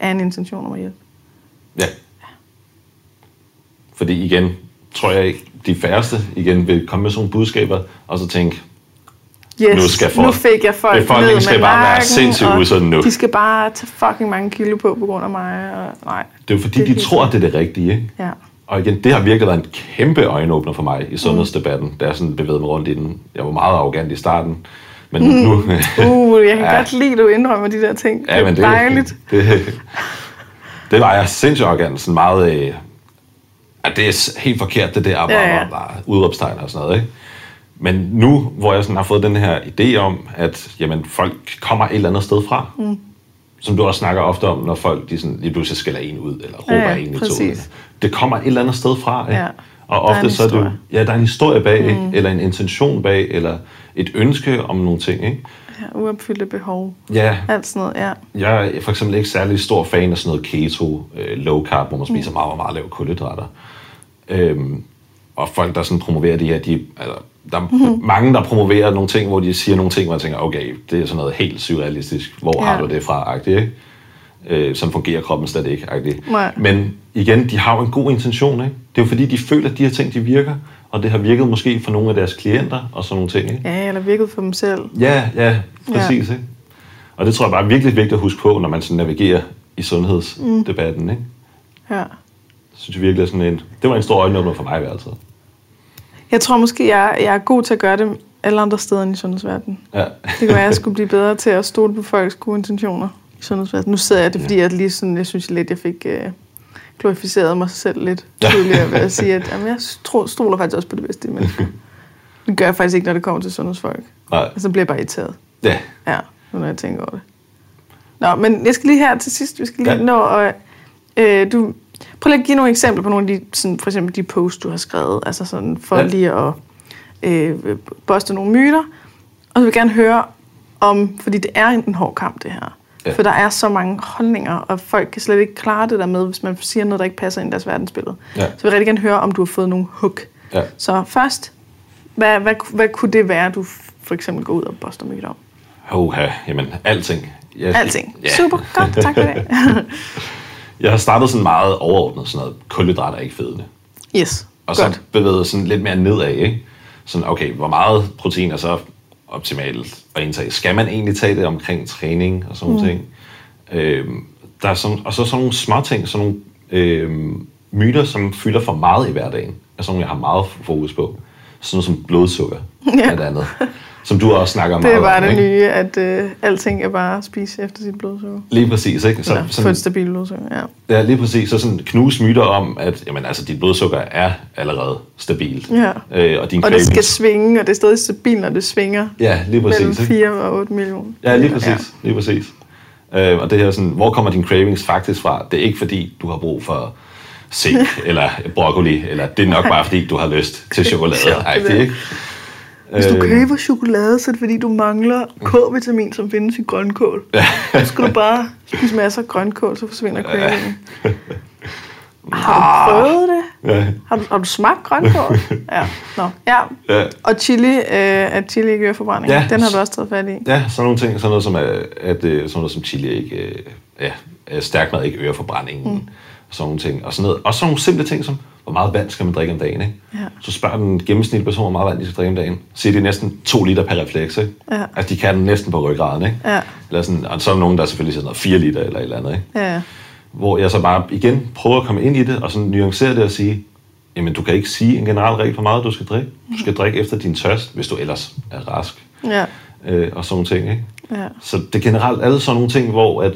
er en intention om at hjælpe. Ja. ja. Fordi igen, tror jeg ikke, de færreste igen vil komme med sådan nogle budskaber, og så tænke... Yes, nu, skal folk, nu fik jeg folk ned med skal bare være sindssygt ud sådan nu. De skal bare tage fucking mange kilo på på grund af mig. Og, nej. Det er jo fordi, det de tror, at det er det rigtige, ikke? Ja. Og igen, det har virkelig været en kæmpe øjenåbner for mig i sundhedsdebatten, da jeg sådan bevægede mig rundt i den. Jeg var meget arrogant i starten, men mm. nu... uh, jeg kan ja. godt lide, at du indrømmer de der ting. Ja, det er men det, dejligt. Det, det, det var jeg sindssygt arrogant, sådan meget... Øh, at det er helt forkert, det der, ja, ja. Bare, bare udråbstegn og sådan noget, ikke? Men nu, hvor jeg sådan har fået den her idé om, at jamen, folk kommer et eller andet sted fra, mm. som du også snakker ofte om, når folk de sådan, lige pludselig skælder en ud, eller råber ja, ja, en i toget. Det kommer et eller andet sted fra, ikke? Ja, og ofte så er det, ja, der er en historie bag, mm. eller en intention bag, eller et ønske om nogle ting, ikke? Ja, uopfyldte behov. Ja. Alt sådan noget, ja. Jeg er for eksempel ikke særlig stor fan af sådan noget keto, low carb, hvor man spiser mm. meget, meget, meget lave kulhydrater. Øhm, og folk, der sådan promoverer det her, de, altså, der er mm. mange, der promoverer nogle ting, hvor de siger nogle ting, hvor jeg tænker, okay, det er sådan noget helt surrealistisk, hvor ja. har du det fra-agtigt, ikke? Øh, som fungerer kroppen slet ikke. Men igen, de har jo en god intention, ikke? Det er jo fordi, de føler, at de her ting, de virker, og det har virket måske for nogle af deres klienter og sådan nogle ting, ikke? Ja, eller virket for dem selv. Ja, ja, præcis, ja. Ikke? Og det tror jeg bare er virkelig vigtigt at huske på, når man sådan navigerer i sundhedsdebatten, mm. ikke? Ja. Jeg synes virkelig, at sådan en, det var en stor øjenåbner for mig i altid. Jeg tror måske, jeg, jeg er god til at gøre det alle andre steder end i sundhedsverdenen. Ja. Det kunne være, at jeg skulle blive bedre til at stole på folks gode intentioner. Nu sidder jeg det, fordi ja. jeg, lige sådan, jeg synes lidt, jeg fik øh, glorificeret mig selv lidt tidligere ved at sige, at jamen, jeg tro, stoler faktisk også på det bedste i mennesker. Det gør jeg faktisk ikke, når det kommer til sundhedsfolk. Nej. Og så bliver jeg bare irriteret. Ja. Ja, når jeg tænker over det. Nå, men jeg skal lige her til sidst, vi skal lige ja. nå, og øh, du, prøv lige at give nogle eksempler på nogle af de, sådan, for eksempel de posts, du har skrevet, altså sådan for ja. lige at øh, boste nogle myter, Og så vil jeg gerne høre om, fordi det er en hård kamp, det her. Ja. For der er så mange holdninger, og folk kan slet ikke klare det der med, hvis man siger noget, der ikke passer ind i deres verdensbillede. Ja. Så vil jeg rigtig gerne høre, om du har fået nogle hook. Ja. Så først, hvad, hvad, hvad kunne det være, du for eksempel går ud og boster mødt om? Hoha, jamen alting. Jeg, alting. Ja. Super, godt, tak for det. Jeg har startet sådan meget overordnet, sådan noget, kulhydrater er ikke fedende. Yes, og godt. Så bevæger jeg sådan lidt mere nedad, ikke? Sådan, okay, hvor meget protein er så optimalt at indtage? Skal man egentlig tage det omkring træning og sådan mm. ting? Øhm, der er sådan, og så sådan nogle små ting, sådan nogle øhm, myter, som fylder for meget i hverdagen. Altså nogle, jeg har meget fokus på. Sådan noget som blodsukker ja. eller andet. Som du også snakker meget om. Det er bare om, det nye, ikke? At øh, alting er bare at spise efter sit blodsukker. Lige præcis, ikke? Så, ja, sådan, for et stabilt blodsukker, ja. Ja, lige præcis. Så sådan knuse myter om, at jamen, altså, dit blodsukker er allerede stabilt. Ja. Øh, og, din og det skal svinge, og det er stadig stabilt, når det svinger. Ja, lige præcis. Mellem fire og otte millioner. Ja, lige præcis. Ja. Lige præcis. Øh, og det her sådan, hvor kommer dine cravings faktisk fra? Det er ikke fordi, du har brug for sæk eller broccoli, eller det er nok bare fordi, du har lyst til chokolade. Nej, det er ikke. Hvis du køber chokolade, så er det fordi, du mangler K-vitamin, som findes i grønkål. Så skal du bare spise masser af grønkål, så forsvinder cravingen. Har du prøvet det? Ja. Har, du, har du smagt grønkål? Ja. Nå. Ja. Ja. Og chili, øh, at chili ikke øger forbrændingen, ja. Den har du også taget fat i. Ja, sådan nogle ting, sådan noget som, at, at, sådan noget som chili ikke, øh, ja, stærk mad ikke øger forbrændingen. Mm. Sådan nogle ting. Og sådan noget. Også sådan nogle simple ting som, hvor meget vand skal man drikke om dagen, ikke? Ja. Så spørger den gennemsnitlige person, hvor meget vand de skal drikke om dagen. Så det er næsten to liter per refleks, ikke? Ja. Altså, de kan den næsten på ryggraden, ikke? Ja. Eller sådan, og så er der nogen, der er selvfølgelig sådan noget fire liter eller et eller andet, ikke? Ja. Hvor jeg så bare igen prøver at komme ind i det, og sådan nuancere det og sige, jamen, du kan ikke sige en generel regel, hvor meget du skal drikke. Du skal drikke efter din tørst, hvis du ellers er rask. Ja. Øh, og sådan nogle ting, ikke? Ja. Så det er generelt alle sådan nogle ting, hvor at,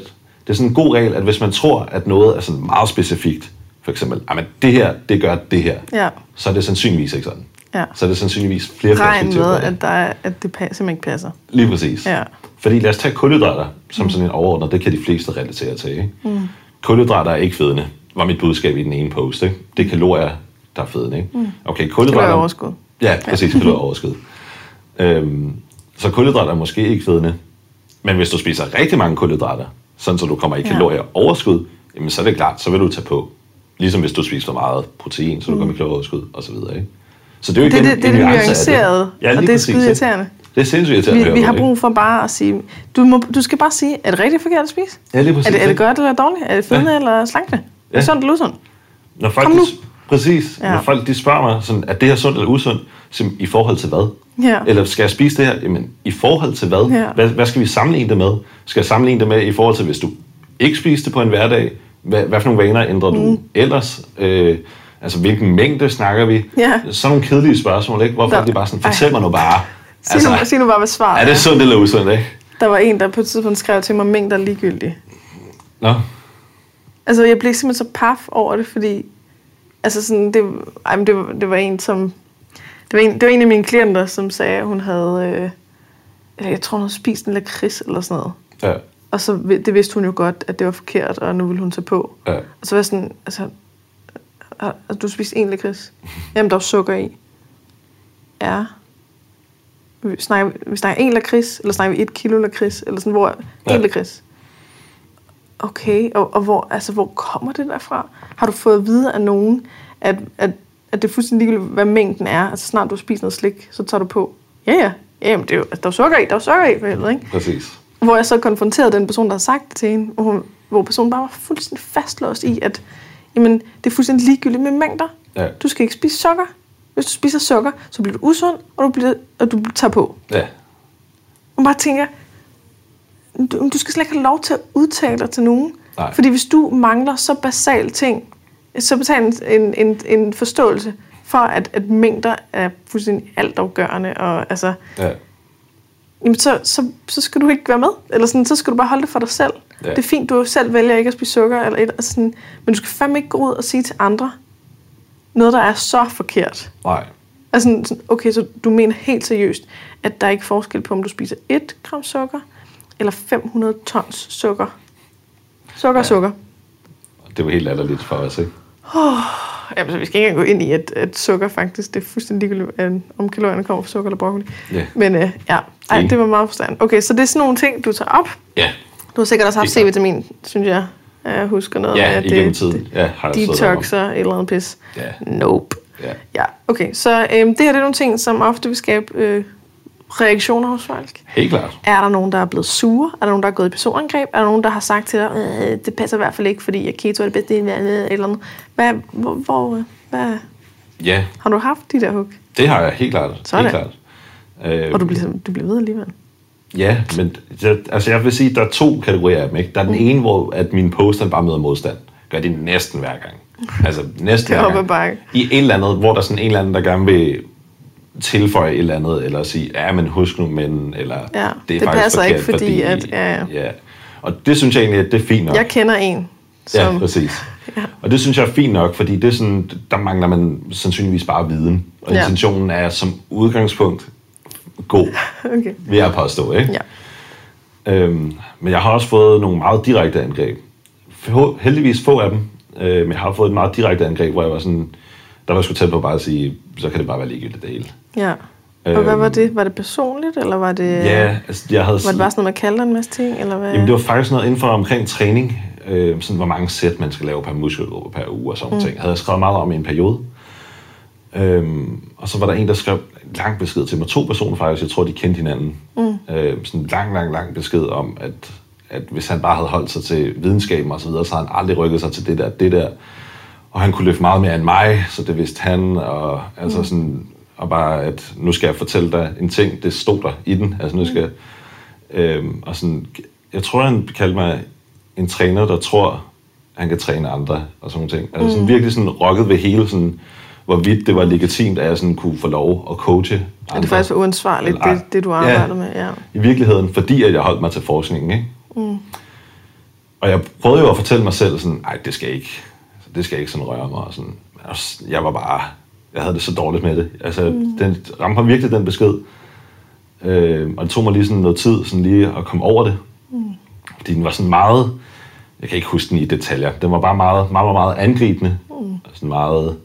det er sådan en god regel, at hvis man tror, at noget er sådan meget specifikt, for eksempel, at det her, det gør det her, ja. Så er det sandsynligvis ikke sådan. Ja. Så er det sandsynligvis flere perspektiver. Regn med, at, der er, at det simpelthen ikke passer. Lige præcis. Ja. Fordi lad os tage kulhydrater som mm. sådan en overordnet, det kan de fleste relatere til. Ikke? Mm. Kulhydrater er ikke fedende, var mit budskab i den ene post. Ikke? Det er kalorier, der er fedende. Ikke? Mm. Okay, kulhydrater... Kalorier overskud. Ja, præcis, kalorier overskud. Øhm, så kulhydrater er måske ikke fedende, men hvis du spiser rigtig mange kulhydrater, sådan så du kommer i kalorier overskud, jamen så er det klart, så vil du tage på. Ligesom hvis du spiser for meget protein, så du kommer i kalorier overskud, og så videre, ikke? Så det er jo igen, det, det, det, det nuancerede, det. Ja, og det er skide irriterende. Det er sindssygt irriterende. Vi, vi har brug for bare at sige, du, må, du skal bare sige, er det rigtig forkert at spise? Ja, lige præcis. Er det, er det godt eller dårligt? Er det fedende ja. Eller slankt? Er det ja. Sundt eller usundt? Når folk, kom nu. Præcis. Ja. Når folk de spørger mig, sådan, er det her sundt eller usundt? Så, i forhold til hvad? Ja. Eller skal jeg spise det her? Jamen, i forhold til hvad? Ja. hvad? Hvad skal vi sammenligne det med? Skal jeg sammenligne det med i forhold til, hvis du ikke spiser det på en hverdag? Hvad, hvad for nogle vaner ændrer du mm. ellers? Øh, altså, hvilken mængde snakker vi? Ja. Sådan nogle kedelige spørgsmål, ikke? Hvorfor der, er det bare sådan, fortæl ej. Mig nu bare. Altså, sig, nu, sig nu bare, hvad svaret er. Er det sundt eller usundt, ikke? Der var en, der på et tidspunkt skrev til mig, mængder er ligegyldige. Nå? Altså, jeg blev simpelthen så paf over det, fordi... Altså, sådan, det, ej, men det, det var en, som... Det var en, det var en af mine klienter, som sagde, at hun havde... Øh, jeg tror, hun havde spist en lakrids eller sådan noget. Ja. Og så det vidste hun jo godt, at det var forkert, og nu ville hun tage på. Ja. Og så var sådan, altså, du spiste en lakrids. Jamen, der var sukker i. Ja. Vi snakker, vi snakker en lakrids, eller snakker vi et kilo lakrids, eller sådan, hvor ja. En lakrids. Okay, og, og hvor, altså, hvor kommer det derfra? Har du fået at vide af nogen, at, at, at det er fuldstændig ligegyldigt, hvad mængden er? Altså, snart du spiser noget slik, så tager du på. Ja, ja. Jamen, det er jo, altså, der var sukker i, der var sukker i, for helvede, ikke? Præcis. Hvor jeg så konfronterede den person, der har sagt det til hende, hvor, hun, hvor personen bare var fuldstændig fastlåst i, at jamen, det er fuldstændig ligegyldigt med mængder. Ja. Du skal ikke spise sukker. Hvis du spiser sukker, så bliver du usund, og du, bliver, og du tager på. Ja. Og bare tænker, du, du skal slet ikke have lov til at udtale dig til nogen. Nej. Fordi hvis du mangler så basal ting, så betaler en, en, en forståelse for, at, at mængder er fuldstændig altafgørende. Og, altså, ja. Jamen, så, så, så skal du ikke være med. Eller sådan, så skal du bare holde det for dig selv. Ja. Det er fint, du selv vælger ikke at spise sukker, eller et, altså sådan, men du skal fandme ikke gå ud og sige til andre noget, der er så forkert. Nej. Altså sådan, okay, så du mener helt seriøst, at der er ikke forskel på, om du spiser et gram sukker, eller fem hundrede tons sukker. Sukker, ja. Sukker. Det var helt latterligt for os, ikke? Oh, jamen, vi skal ikke engang gå ind i, at, at sukker faktisk, det er fuldstændig ligegyldigt, om kalorierne kommer fra sukker eller broccoli. Yeah. Men øh, ja, ej, det var meget forstændigt. Okay, så det er sådan nogle ting, du tager op. Ja. Yeah. Du har sikkert også haft C-vitamin, synes jeg. Jeg husker noget ja, med, at det, tiden. Ja, har detoxer et eller andet pis. Yeah. Nope. Yeah. Ja, okay. Så øh, det her det er nogle ting, som ofte vil skabe øh, reaktioner hos folk. Helt klart. Er der nogen, der er blevet sure? Er der nogen, der er gået i personangreb? Er der nogen, der har sagt til dig, øh, det passer i hvert fald ikke, fordi jeg keto er det bedste, eller andet, eller andet? Hvad, hvor, hvor, hvad? Ja. Har du haft de der hug? Det har jeg, helt klart. Sådan. Helt klart. Øh, Og du bliver, du bliver ved alligevel. Ja, men altså jeg vil sige, at der er to kategorier af dem, ikke? Der er den ene, hvor at min poster bare møder modstand. Gør det næsten hver gang. Altså næsten hver gang. Bakke. I et eller andet, hvor der er sådan en eller anden, der gerne vil tilføje et eller andet, eller sige, ja, men husk nu, men, eller ja, det er det faktisk passer forkert, ikke, fordi, fordi at, ja, ja. ja. Og det synes jeg egentlig, at det er fint nok. Jeg kender en. Som... Ja, præcis. Ja. Og det synes jeg er fint nok, fordi det er sådan, der mangler man sandsynligvis bare viden. Og ja. Intentionen er som udgangspunkt god, okay. vil jeg påstå, ikke? Ja. Øhm, men jeg har også fået nogle meget direkte angreb. Heldigvis få af dem, øh, men jeg har fået et meget direkte angreb, hvor jeg var sådan, der var jeg sgu tæt på bare at sige, så kan det bare være ligegyldigt det hele. Ja, og øhm, hvad var det? Var det personligt, eller var det, ja, altså, jeg havde, var det bare sådan noget, man kalder en masse ting? Eller hvad? Jamen det var faktisk noget inden for omkring træning, øh, sådan hvor mange sæt man skal lave per muskelgruppe per uge og sådan mm. ting. Havde jeg skrevet meget om i en periode. Øhm, og så var der en, der skrev lang besked til mig. To personer faktisk, jeg tror, de kendte hinanden. Mm. Øhm, sådan en lang, lang, lang besked om, at, at hvis han bare havde holdt sig til videnskaben og så videre, så havde han aldrig rykket sig til det der, det der. Og han kunne løfte meget mere end mig, så det vidste han. Og, altså mm. sådan, og bare, at nu skal jeg fortælle dig en ting, det stod der i den. Altså nu skal mm. øhm, og sådan, jeg tror, han kaldte mig en træner, der tror, han kan træne andre og sådan ting. Altså mm. sådan, virkelig sådan rocket ved hele sådan... hvorvidt det var legitimt, at jeg sådan kunne få lov at coache andre. Ja, det er faktisk uansvarligt, eller, det, det du arbejder ja, med. Ja. I virkeligheden, fordi at jeg holdt mig til forskningen. Ikke? Mm. Og jeg prøvede jo at fortælle mig selv, sådan, nej, det skal ikke, det skal ikke sådan røre mig. Og sådan, jeg var bare, jeg havde det så dårligt med det. Altså, mm. den ramte virkelig den besked. Øh, og det tog mig lige sådan noget tid, sådan lige at komme over det. Mm. Fordi den var sådan meget, jeg kan ikke huske den i detaljer, den var bare meget, meget, meget, meget angribende. Mm. Og sådan meget...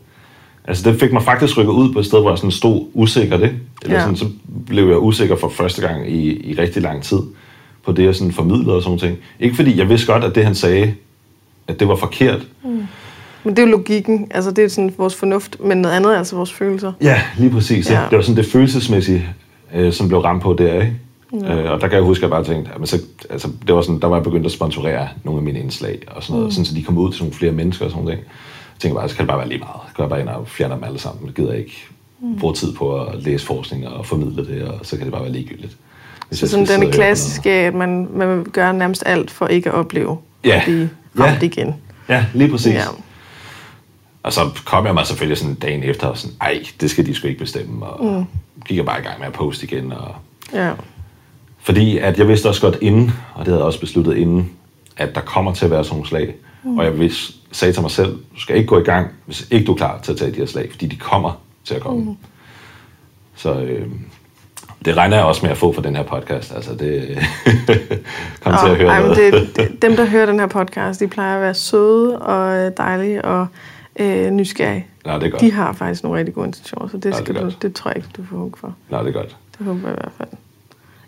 Altså det fik mig faktisk rykket ud på et sted, hvor jeg sådan stod usikker det. Eller ja. Sådan, så blev jeg usikker for første gang i, i rigtig lang tid på det, jeg sådan formidlede og sådan ting. Ikke fordi jeg vidste godt, at det han sagde, at det var forkert. Mm. Men det er jo logikken, altså det er sådan vores fornuft, men noget andet er altså vores følelser. Ja, lige præcis. Ja. Ja. Det var sådan det følelsesmæssige, øh, som blev ramt på der, ikke? Ja. Øh, og der kan jeg huske, at jeg bare tænkte, men så, altså, det var sådan, der var jeg begyndt at sponsorere nogle af mine indslag og sådan noget, mm. sådan, så de kom ud til nogle flere mennesker og sådan noget. Jeg tænker bare, så kan det bare være lige meget. Jeg går bare ind og fjerner dem alle sammen. Jeg gider ikke mm. bruge tid på at læse forskning og formidle det, og så kan det bare være ligegyldigt. Hvis så sådan den klassiske, at man, man gør nærmest alt for ikke at opleve ja. At blive ramt ja. Igen. Ja, lige præcis. Ja. Og så kom jeg mig selvfølgelig sådan dagen efter og sådan, ej, det skal de sgu ikke bestemme, og mm. gik jeg bare i gang med at poste igen. Og... Ja. Fordi at jeg vidste også godt inden, og det havde jeg også besluttet inden, at der kommer til at være sådan nogle slag, mm. og jeg vidste, sagde til mig selv, du skal ikke gå i gang, hvis ikke du er klar til at tage de her slag, fordi de kommer til at komme. Mm. Så øh, det regner jeg også med at få fra den her podcast. Altså det kom oh, til at høre ej, noget. Det, det, dem, der hører den her podcast, de plejer at være søde og dejlige og øh, nysgerrige. Nej, det er godt. De har faktisk nogle rigtig gode intentioner, så det, nej, skal det, du, det tror jeg ikke, du får hug for. Nej, det er godt. Det håber jeg i hvert fald.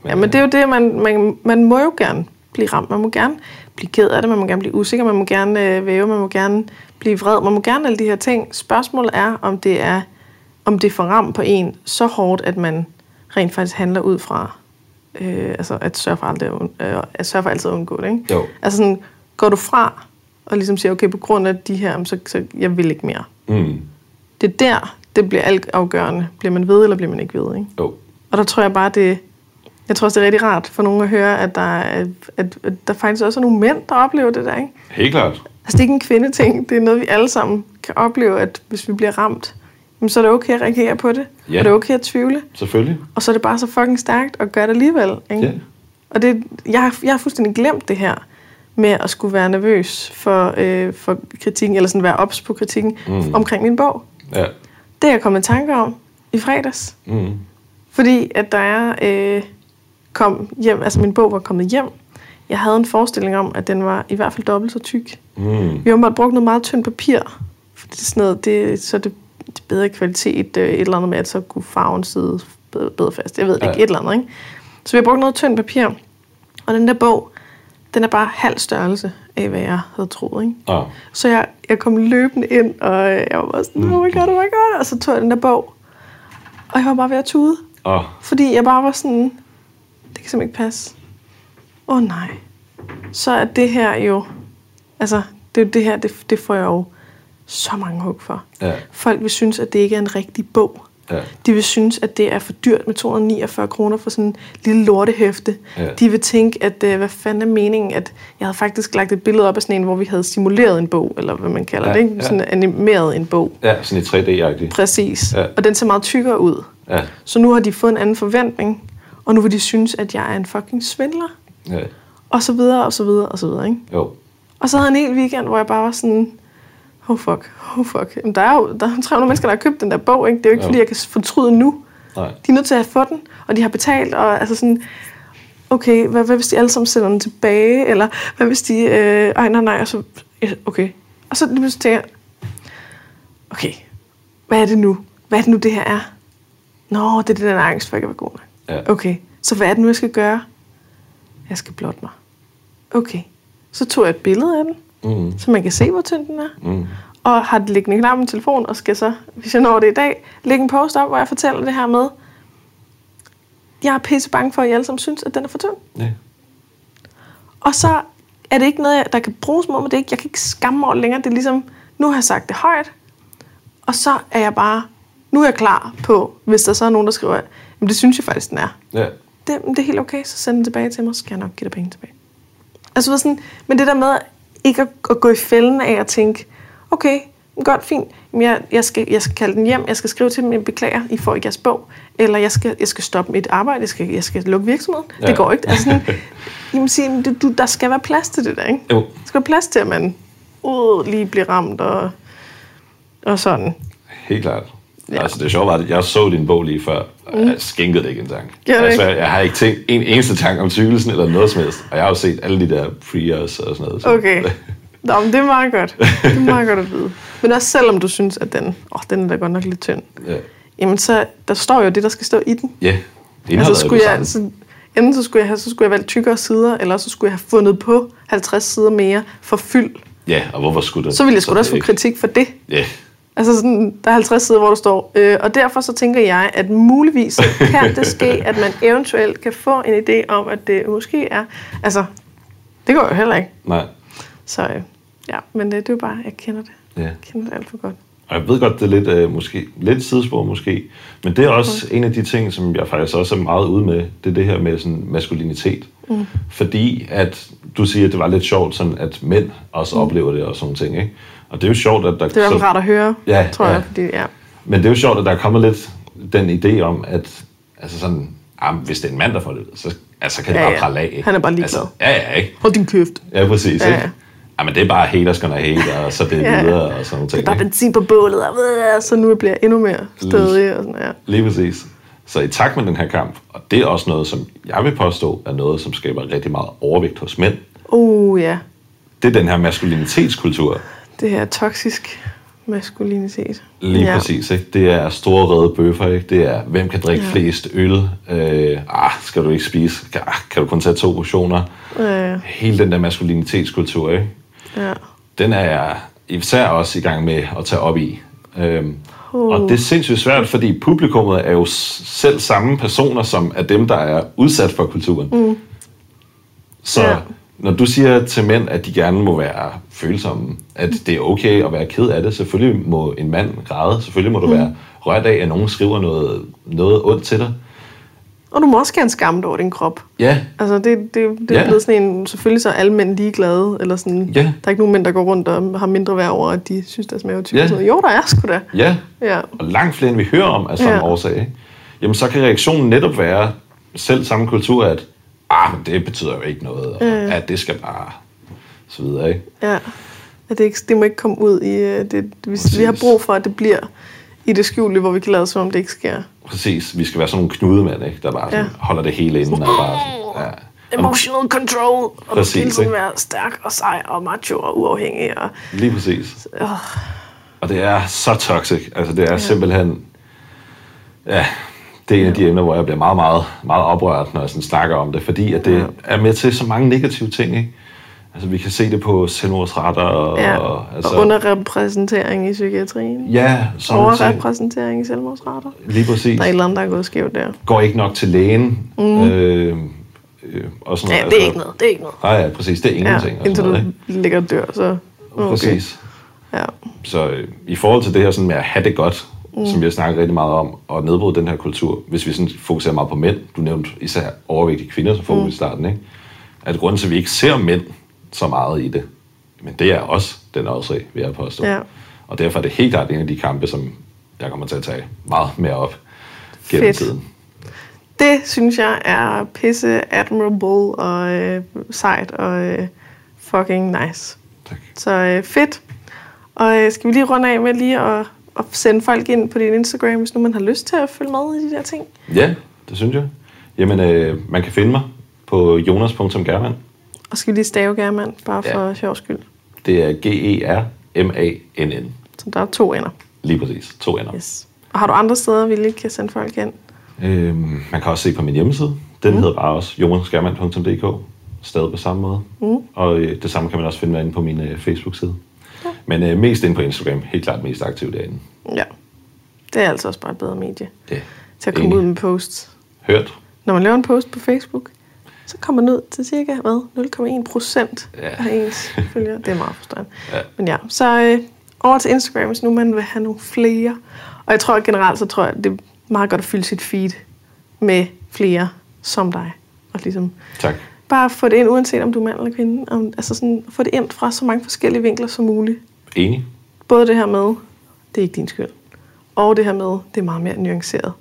Men, ja, men det er jo det, man, man, man må jo gerne blive ramt, man må gerne blive ked af det, man må gerne blive usikker, man må gerne øh, væve, man må gerne blive vred, man må gerne alle de her ting. Spørgsmålet er, om det er, om det får ramt på en så hårdt, at man rent faktisk handler ud fra, øh, altså at sørge for altid, øh, at sørge for altid at undgå det, ikke? Jo. Altså sådan, går du fra og ligesom siger, okay, på grund af de her, så, så jeg vil ikke mere. Mm. Det er der, det bliver alt afgørende. Bliver man ved, eller bliver man ikke ved, ikke? Jo. Og der tror jeg bare, det Jeg tror også, det er rigtig rart for nogen at høre, at der, at, at der faktisk også er nogle mænd, der oplever det der, ikke? Helt klart. Altså, det er ikke en kvindeting. Det er noget, vi alle sammen kan opleve, at hvis vi bliver ramt, så er det okay at reagere på det. Ja. Og det er okay at tvivle. Selvfølgelig. Og så er det bare så fucking stærkt at gøre det alligevel, ikke? Ja. Og det, jeg, har, jeg har fuldstændig glemt det her med at skulle være nervøs for, øh, for kritikken, eller sådan være ops på kritikken mm. omkring min bog. Ja. Det er jeg kommet i tanker om i fredags. Mm. Fordi at der er... Øh, kom hjem, altså min bog var kommet hjem. Jeg havde en forestilling om, at den var i hvert fald dobbelt så tyk. Mm. Vi har bare brugt noget meget tyndt papir, det er sådan noget, det, så er det, det er bedre kvalitet, et eller andet med, at så kunne farven sidde bedre fast. Jeg ved ikke, ja. et eller andet, ikke? Så vi har brugt noget tyndt papir, og den der bog, den er bare halv størrelse af, hvad jeg havde troet, ikke? Ja. Så jeg, jeg kom løbende ind, og jeg var bare sådan, oh my god, oh my god, og så tog jeg den der bog, og jeg var bare ved at tude. Ja. Fordi jeg bare var sådan, det kan simpelthen ikke passe. Åh oh, nej. Så er det her jo, altså, det, det her, det, det får jeg jo så mange hug for. Ja. Folk vil synes, at det ikke er en rigtig bog. Ja. De vil synes, at det er for dyrt med to hundrede og niogfyrre kroner for sådan en lille lortehæfte. Ja. De vil tænke, at øh, hvad fanden er meningen, at jeg havde faktisk lagt et billede op af sådan en, hvor vi havde simuleret en bog, eller hvad man kalder ja. det, ikke? Sådan ja. animeret en bog. Ja, sådan i tre D-agtigt. Præcis. Ja. Og den ser meget tykkere ud. Ja. Så nu har de fået en anden forventning, og nu vil de synes, at jeg er en fucking svindler. Ja. Og så videre, og så videre, og så videre, ikke? Jo. Og så havde jeg en hel weekend, hvor jeg bare var sådan, oh fuck, oh fuck. Jamen, der er jo der er tre hundrede mennesker, der har købt den der bog, ikke? Det er jo ikke, jo. fordi jeg kan fortryde nu. Nej. De er nødt til at få den, og de har betalt, og altså sådan, okay, hvad, hvad hvis de alle sammen sender den tilbage, eller hvad hvis de, øh, ej, nej, nej, og så, okay. Og så lige pludselig tænker jeg, okay, hvad er det nu? Hvad er det nu, det her er? Nå, det er det der angst, for ikke at være god med. Ja. Okay, så hvad er det nu, jeg skal gøre? Jeg skal blotte mig. Okay. Så tog jeg et billede af den, mm. så man kan se, hvor tynd den er. Mm. Og har det liggende klar på min telefon, og skal så, hvis jeg når det i dag, lægge en post op, hvor jeg fortæller det her med, jeg er pisse bange for, at I alle sammen synes, at den er for tynd. Yeah. Og så er det ikke noget, der kan bruges mod mig. Det ikke, jeg kan ikke skamme mig over det længere. Det er ligesom, nu har jeg sagt det højt, og så er jeg bare, nu er jeg klar på, hvis der så er nogen, der skriver, jamen det synes jeg faktisk, den er. Yeah. Det, det er helt okay, så send den tilbage til mig, så skal jeg nok give dig penge tilbage. Altså sådan, men det der med ikke at, at gå i fælden af at tænke, okay, godt, fint, jeg, jeg, skal, jeg skal kalde den hjem, jeg skal skrive til dem, jeg beklager, I får ikke jeres bog, eller jeg skal, jeg skal stoppe mit arbejde, jeg skal, jeg skal lukke virksomheden. Ja. Det går ikke. Altså sådan, jamen, sige, du, der skal være plads til det der, ikke? Jo. Der skal være plads til, at man uh, lige bliver ramt og, og sådan. Helt klart. Ja. Altså det sjove var, at jeg så din bog lige før, og jeg skænkede det ikke en tanke. Ja, altså, jeg har ikke tænkt en eneste tanke om tykkelsen eller noget som helst. Og jeg har jo set alle de der priors og sådan noget. Så. Okay. Nå, men det er meget godt. Det er meget godt at vide. Men også selvom du synes, at den, åh, den er da godt nok lidt tynd. Ja. Jamen så, der står jo det, der skal stå i den. Ja, det altså, skulle jeg, det så, enten så skulle jeg have, så skulle jeg valgt tykkere sider, eller så skulle jeg have fundet på halvtreds sider mere for fyld. Ja, og hvorfor skulle det? Så ville jeg sgu da også få kritik for det. Ja. Altså sådan, der er halvtreds sider, hvor du står. Øh, og derfor så tænker jeg, at muligvis kan det ske, at man eventuelt kan få en idé om, at det måske er... Altså, det går jo heller ikke. Nej. Så øh, ja, men det, det er jo bare, jeg kender det. Ja. Jeg kender det alt for godt. Og jeg ved godt, det er lidt, øh, måske, lidt sidespor måske, men det er også okay. En af de ting, som jeg faktisk også er meget ude med, det er det her med sådan maskulinitet. Mm. Fordi at du siger, at det var lidt sjovt, sådan at mænd også mm. oplever det og sådan ting, ikke? Og det er jo sjovt, at der... Det er jo rart at høre, ja, tror ja. jeg. Fordi, ja. Men det er jo sjovt, at der kommer lidt den idé om, at altså sådan, ah, hvis det er en mand, der får det, så altså, kan det ja, bare prale af. Ikke? Han er bare ligeglad. Altså, ja, ja, ikke? Hold din kæft. Ja, præcis, ja, ja. ikke? Ja, men det er bare haters gonna hate, og så det ja. videre og sådan nogle ting. Det er bare benzin på bålet, og så nu bliver jeg endnu mere stødig og sådan ja. Lige præcis. Så i takt med den her kamp, og det er også noget, som jeg vil påstå, er noget, som skaber rigtig meget overvægt hos mænd. Uh, ja. Det er den her maskulinitetskultur. Det her toksisk maskulinitet. Lige ja. præcis, ikke? Det er store røde bøffer, ikke? Det er, hvem kan drikke ja. flest øl? Øh, ah, skal du ikke spise? Ah, kan du kun tage to portioner? Ja, ja. Hele den der maskulinitetskultur, ikke? Ja. Den er jeg især også i gang med at tage op i. Øhm, oh. Og det er sindssygt svært, fordi publikummet er jo selv samme personer, som er dem, der er udsat for kulturen. Mm. Så... Ja. Når du siger til mænd, at de gerne må være følsomme, at det er okay at være ked af det, selvfølgelig må en mand græde, selvfølgelig må du mm. være rørt af, at nogen skriver noget, noget ondt til dig. Og du må også gerne skamme dig over din krop. Ja. Altså det, det, det ja. er blevet sådan en, selvfølgelig så er alle mænd ligeglade, eller sådan, ja. der er ikke nogen mænd, der går rundt og har mindre værd over, at de synes, der smager tyk. Ja. Jo, der er sgu da. Ja. ja, og langt flere, end vi hører om af sådan en ja. årsag. Jamen så kan reaktionen netop være selv samme kultur, at ah, men det betyder jo ikke noget, og ja. at det skal bare, så videre, ikke? Ja, at det, ikke, det må ikke komme ud i, det, hvis vi har brug for, at det bliver i det skjulte, hvor vi kan lade som om det ikke sker. Præcis, vi skal være sådan nogle knudemænd, ikke? Der bare sådan, ja. holder det hele inden, og bare sådan, ja. Emotional control, og præcis, du skal hele tiden være stærk og sej og macho og uafhængig. Og, lige præcis. Øh. Og det er så toxic. Altså, det er ja. simpelthen... Ja, det er en af de emner, hvor jeg bliver meget, meget, meget oprørt, når jeg sådan snakker om det. Fordi at det er med til så mange negative ting, ikke? Altså, vi kan se det på selvmordsrater og... Ja, og, altså, og underrepræsentering i psykiatrien. Ja, sådan overrepræsentering i selvmordsrater. Lige præcis. Der er et eller andet, der er gået skævt der. Går ikke nok til lægen. Mm. Øh, øh, og sådan ja, noget. det er altså, ikke noget, det er ikke noget. Nej, ja, præcis, det er ingenting. Ja, indtil du ligger og dør, så... Okay. Præcis. Ja. Så øh, i forhold til det her sådan med at have det godt, mm. som vi har snakket rigtig meget om, og nedbryde den her kultur, hvis vi sådan fokuserer meget på mænd, du nævnte især overvægtige kvinder, som fokus mm. i starten, ikke? At grunden til, at vi ikke ser mænd så meget i det, men det er også den årsag, vil jeg påstå. Ja. Og derfor er det helt klart en af de kampe, som jeg kommer til at tage meget mere op gennem Fedt. tiden. Det synes jeg er pisse admirable og øh, sejt og øh, fucking nice. Tak. Så øh, fedt. Og øh, skal vi lige runde af med lige at, at sende folk ind på din Instagram, hvis nu man har lyst til at følge med i de der ting? Ja, det synes jeg. Jamen, øh, man kan finde mig på jonas punktum germann. Og skal vi lige stave Germann, bare for ja. sjov skyld? Det er G E R M A N N. Så der er to ender. Lige præcis, to ender. Yes. Og har du andre steder, vi lige kan sende folk ind? Øhm, man kan også se på min hjemmeside. Den mm. hedder bare også jonas germann punktum d k. Stadig på samme måde. Mm. Og øh, det samme kan man også finde inde på min øh, Facebook-side. Ja. Men øh, mest inde på Instagram. Helt klart mest aktiv derinde. Ja. Det er altså også bare et bedre medie. Ja. Til at komme Ingen. ud med posts. Hørt. Når man laver en post på Facebook, så kommer man ud til cirka nul komma en procent ja. af ens følgere. Det er meget forstående. Ja. Men ja, så øh, over til Instagram, hvis nu man vil have nogle flere. Og jeg tror generelt, så tror jeg, det er meget godt at fylde sit feed med flere som dig. Og ligesom, tak. Bare få det ind, uanset om du er mand eller kvinde. Om, altså sådan, få det ind fra så mange forskellige vinkler som muligt. Enig. Både det her med, det er ikke din skyld. Og det her med, det er meget mere nuanceret.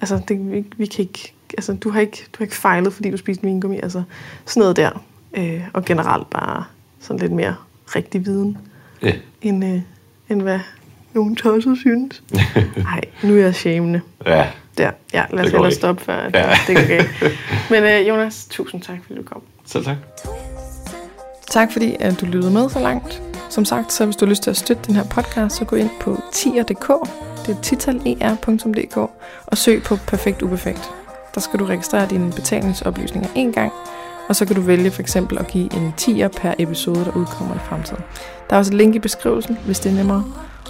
Altså, det, vi, vi kan ikke... Altså, du har ikke, du har ikke fejlet, fordi du spiste vingummi. Altså, sådan noget der. Øh, og generelt bare sådan lidt mere rigtig viden, yeah. end, øh, end hvad nogen tosset synes. Nej, nu er jeg shamende. Ja. Der. Ja, lad os hellere stoppe, før ja. det, det går galt. Men øh, Jonas, tusind tak, fordi du kom. Selv tak. Tak, fordi at du lyttede med så langt. Som sagt, så hvis du har lyst til at støtte den her podcast, så gå ind på tier punktum d k, det er tital punktum d k, og søg på Perfekt Uperfekt. Der skal du registrere dine betalingsoplysninger en gang, og så kan du vælge for eksempel at give en tier per episode, der udkommer i fremtiden. Der er også et link i beskrivelsen, hvis det er nemmere.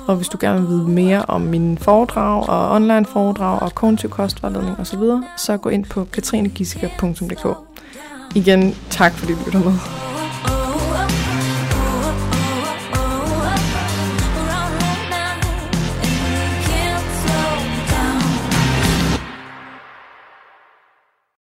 Og hvis du gerne vil vide mere om mine foredrag og online foredrag og kognitiv kostvejledning osv., så gå ind på katrine gissiker punktum d k. Igen, tak fordi du lytter med.